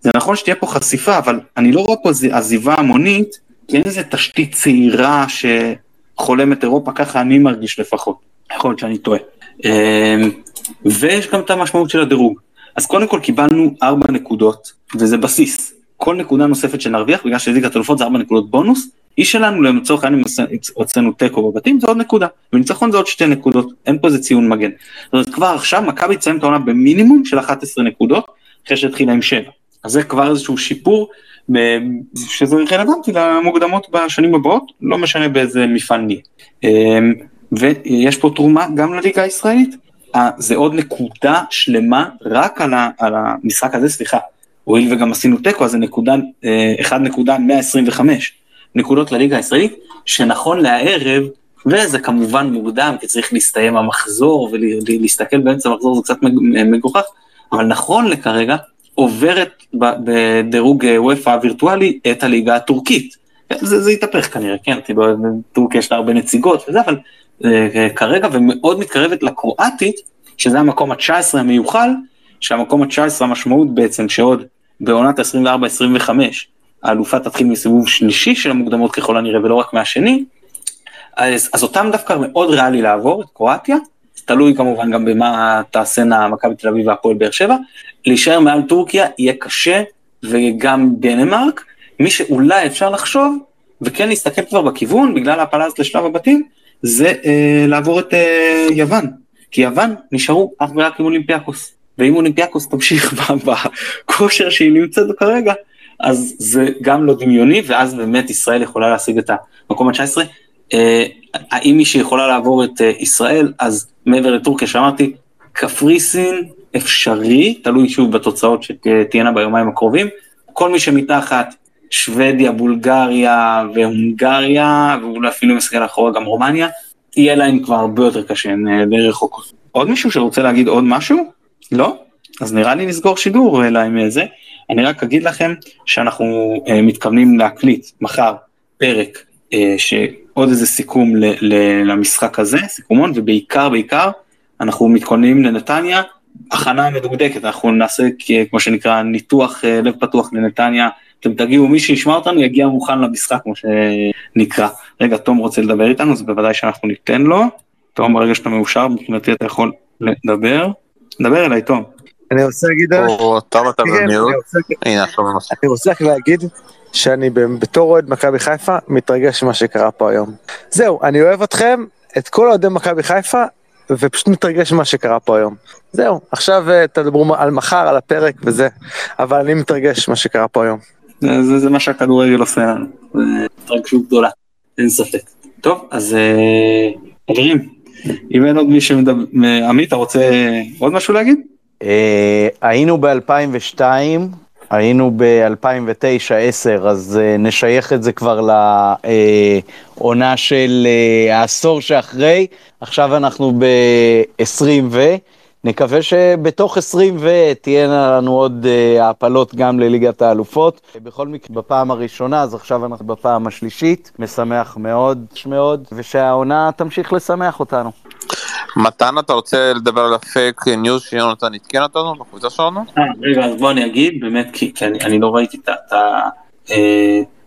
זה נכון שתהיה פה חשיפה, אבל אני לא רואה פה עזיבה המונית, כי אין איזו תשתית צעירה שחולמת אירופה, ככה אני מרגיש לפחות, יכול להיות שאני טועה. ויש גם את המשמעות של הדירוג. אז קודם כל קיבלנו ארבע נקודות, וזה בסיס. כל נקודה נוספת שנרוויח, בגלל שליגת האלופות זה ארבע נקודות בונוס, היא שלנו, למצוא כאן, אם הוצאנו טקו בבתים, זה עוד נקודה, וניצחון זה עוד שתי נקודות, אין פה איזה ציון מגן. זאת אומרת, כבר עכשיו, מכבי תסיים את העונה במינימום של אחת עשרה נקודות, אחרי שהתחילה עם שבע. אז זה כבר איזשהו שיפור, שזה רלוונטי למוקדמות בשנים הבאות, לא משנה באיזה מפעל נהיה. ויש פה תרומה גם לליגה הישראלית, זה עוד נקודה שלמה, רק על המשחק הזה, סליחה, הואיל וגם עשינו טקו, אז זה אחת נקודה מאה עשרים וחמש. נקודות לליגה הישראלית, שנכון להערב, וזה כמובן מוקדם, כי צריך להסתיים המחזור, ולהסתכל באמצע המחזור, זה קצת מגוחך, אבל נכון לכרגע, עוברת בדירוג וופא הווירטואלי, את הליגה הטורקית. זה, זה יתהפך כנראה, כן, בטורקיה יש לה הרבה נציגות וזה, אבל כרגע, ומאוד מתקרבת לקרואטית, שזה המקום ה-תשע עשרה המיוחל, שהמקום ה-תשע עשרה המשמעות בעצם שעוד בעונת עשרים וארבע עשרים וחמש האלופה תתחיל מסיבוב שלישי של המוקדמות ככל הנראה ולא רק מהשני, אז, אז אותם דווקא מאוד ריאלי לעבור את קרואטיה, תלוי כמובן גם במה תעשנה מכבי תל אביב והפועל באר שבע, להישאר מעל טורקיה יהיה קשה וגם דנמרק, מי שאולי אפשר לחשוב וכן להסתכל כבר בכיוון בגלל הפלז לשלב הבתים, זה אה, לעבור את אה, יוון, כי יוון נשארו אך ורק עם אולימפיאקוס, ואם אולימפיאקוס תמשיך בכושר שהיא נמצאת כרגע, אז זה גם לא דמיוני, ואז באמת ישראל יכולה להשיג את המקום ה-תשע עשרה, אה, האם מי שיכולה לעבור את אה, ישראל, אז מעבר לטורקיה שאמרתי, קפריסין אפשרי, תלוי שוב בתוצאות שתהיינה ביומיים הקרובים, כל מי שמתחת שוודיה, בולגריה והונגריה, ואולי אפילו מסגל אחורה גם רומניה, יהיה להם כבר הרבה יותר קשה, די רחוקות. עוד מישהו שרוצה להגיד עוד משהו? לא? אז נראה לי נסגור שידור להם זה. אני רק אגיד לכם שאנחנו מתכוונים להקליט מחר פרק שעוד איזה סיכום למשחק הזה, סיכומון, ובעיקר בעיקר אנחנו מתכוננים לנתניה, הכנה מדוקדקת, אנחנו נעשה כמו שנקרא ניתוח לב פתוח לנתניה, אתם תגיעו, מי שישמע אותנו יגיע מוכן למשחק, כמו שנקרא. רגע, תום רוצה לדבר איתנו, אז בוודאי שאנחנו ניתן לו. תום, ברגע שאתה מאושר, מבחינתי אתה יכול לדבר. דבר אליי, תום. אני רוצה להגיד... או, תום, אתה במיוט. הנה, עכשיו ממש. אני רוצה להגיד שאני בתור אוהד מכבי חיפה, מתרגש ממה שקרה פה היום. זהו, אני אוהב אתכם, את כל אוהדי מכבי חיפה, ופשוט מתרגש ממה שקרה פה היום. זהו, עכשיו תדברו על מחר, על הפרק וזה, אבל אני מתרגש ממה שקרה פה היום. זה, זה מה שהכדורגל עושה לנו, זה התרגשות גדולה, אין ספק. טוב, אז חברים, אם אין עוד מי שמדבר, עמית, אתה רוצה עוד משהו להגיד? היינו ב-אלפיים ושתיים, היינו ב-אלפיים ותשע עשר, אז נשייך את זה כבר לעונה של העשור שאחרי, עכשיו אנחנו ב-עשרים ו... נקווה שבתוך עשרים ותהיינה לנו עוד העפלות גם לליגת האלופות. בכל מקרה, בפעם הראשונה, אז עכשיו אנחנו בפעם השלישית, משמח מאוד, מאוד, ושהעונה תמשיך לשמח אותנו. מתן, אתה רוצה לדבר על הפייק ניוז שיונתן התקן אותנו, בחוזה שלנו? רגע, אז בוא אני אגיד, באמת, כי אני לא ראיתי את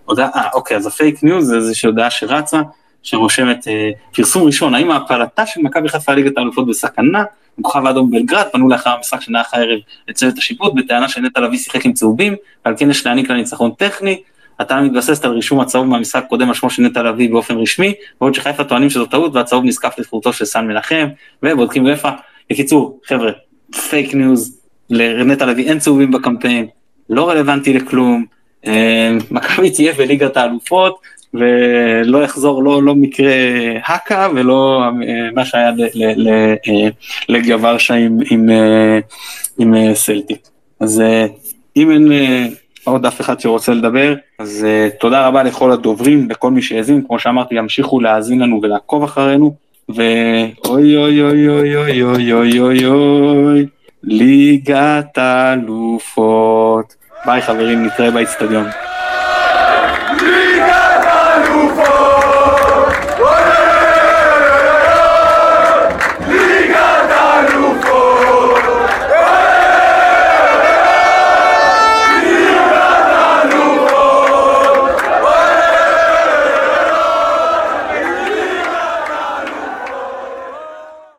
ההודעה, אוקיי, אז הפייק ניוז זה איזושהי הודעה שרצה, שרושמת פרסום ראשון, האם ההפעלתה של מכבי חיפה ליגת האלופות בסכנה? כוכב האדום בלגרד, פנו לאחר המשחק שנערך הערב לצוות השיפוט, בטענה שנטע לביא שיחק עם צהובים, ועל כן יש להעניק לניצחון טכני, הטענה מתבססת על רישום הצהוב מהמשחק קודם על שמו של נטע לביא באופן רשמי, בעוד שחיפה טוענים שזו טעות, והצהוב נזקף לזכותו של סן מנחם, ובודקים רפא. בקיצור, חבר'ה, פייק ניוז, לנטע לביא אין צהובים בקמפיין, לא רלוונטי לכלום, מכבי תהיה בליגת האלופות, ולא יחזור, לא, לא מקרה הקה, ולא מה שהיה לגבר שעים עם, עם, עם סלטיק. אז אם אין עוד אף אחד שרוצה לדבר, אז תודה רבה לכל הדוברים, לכל מי שיזין, כמו שאמרתי, ימשיכו להאזין לנו ולעקוב אחרינו, ואוי, אוי, אוי, אוי, אוי, אוי, אוי, אוי, אוי, ליגת האלופות. ביי חברים, נתראה באצטדיון.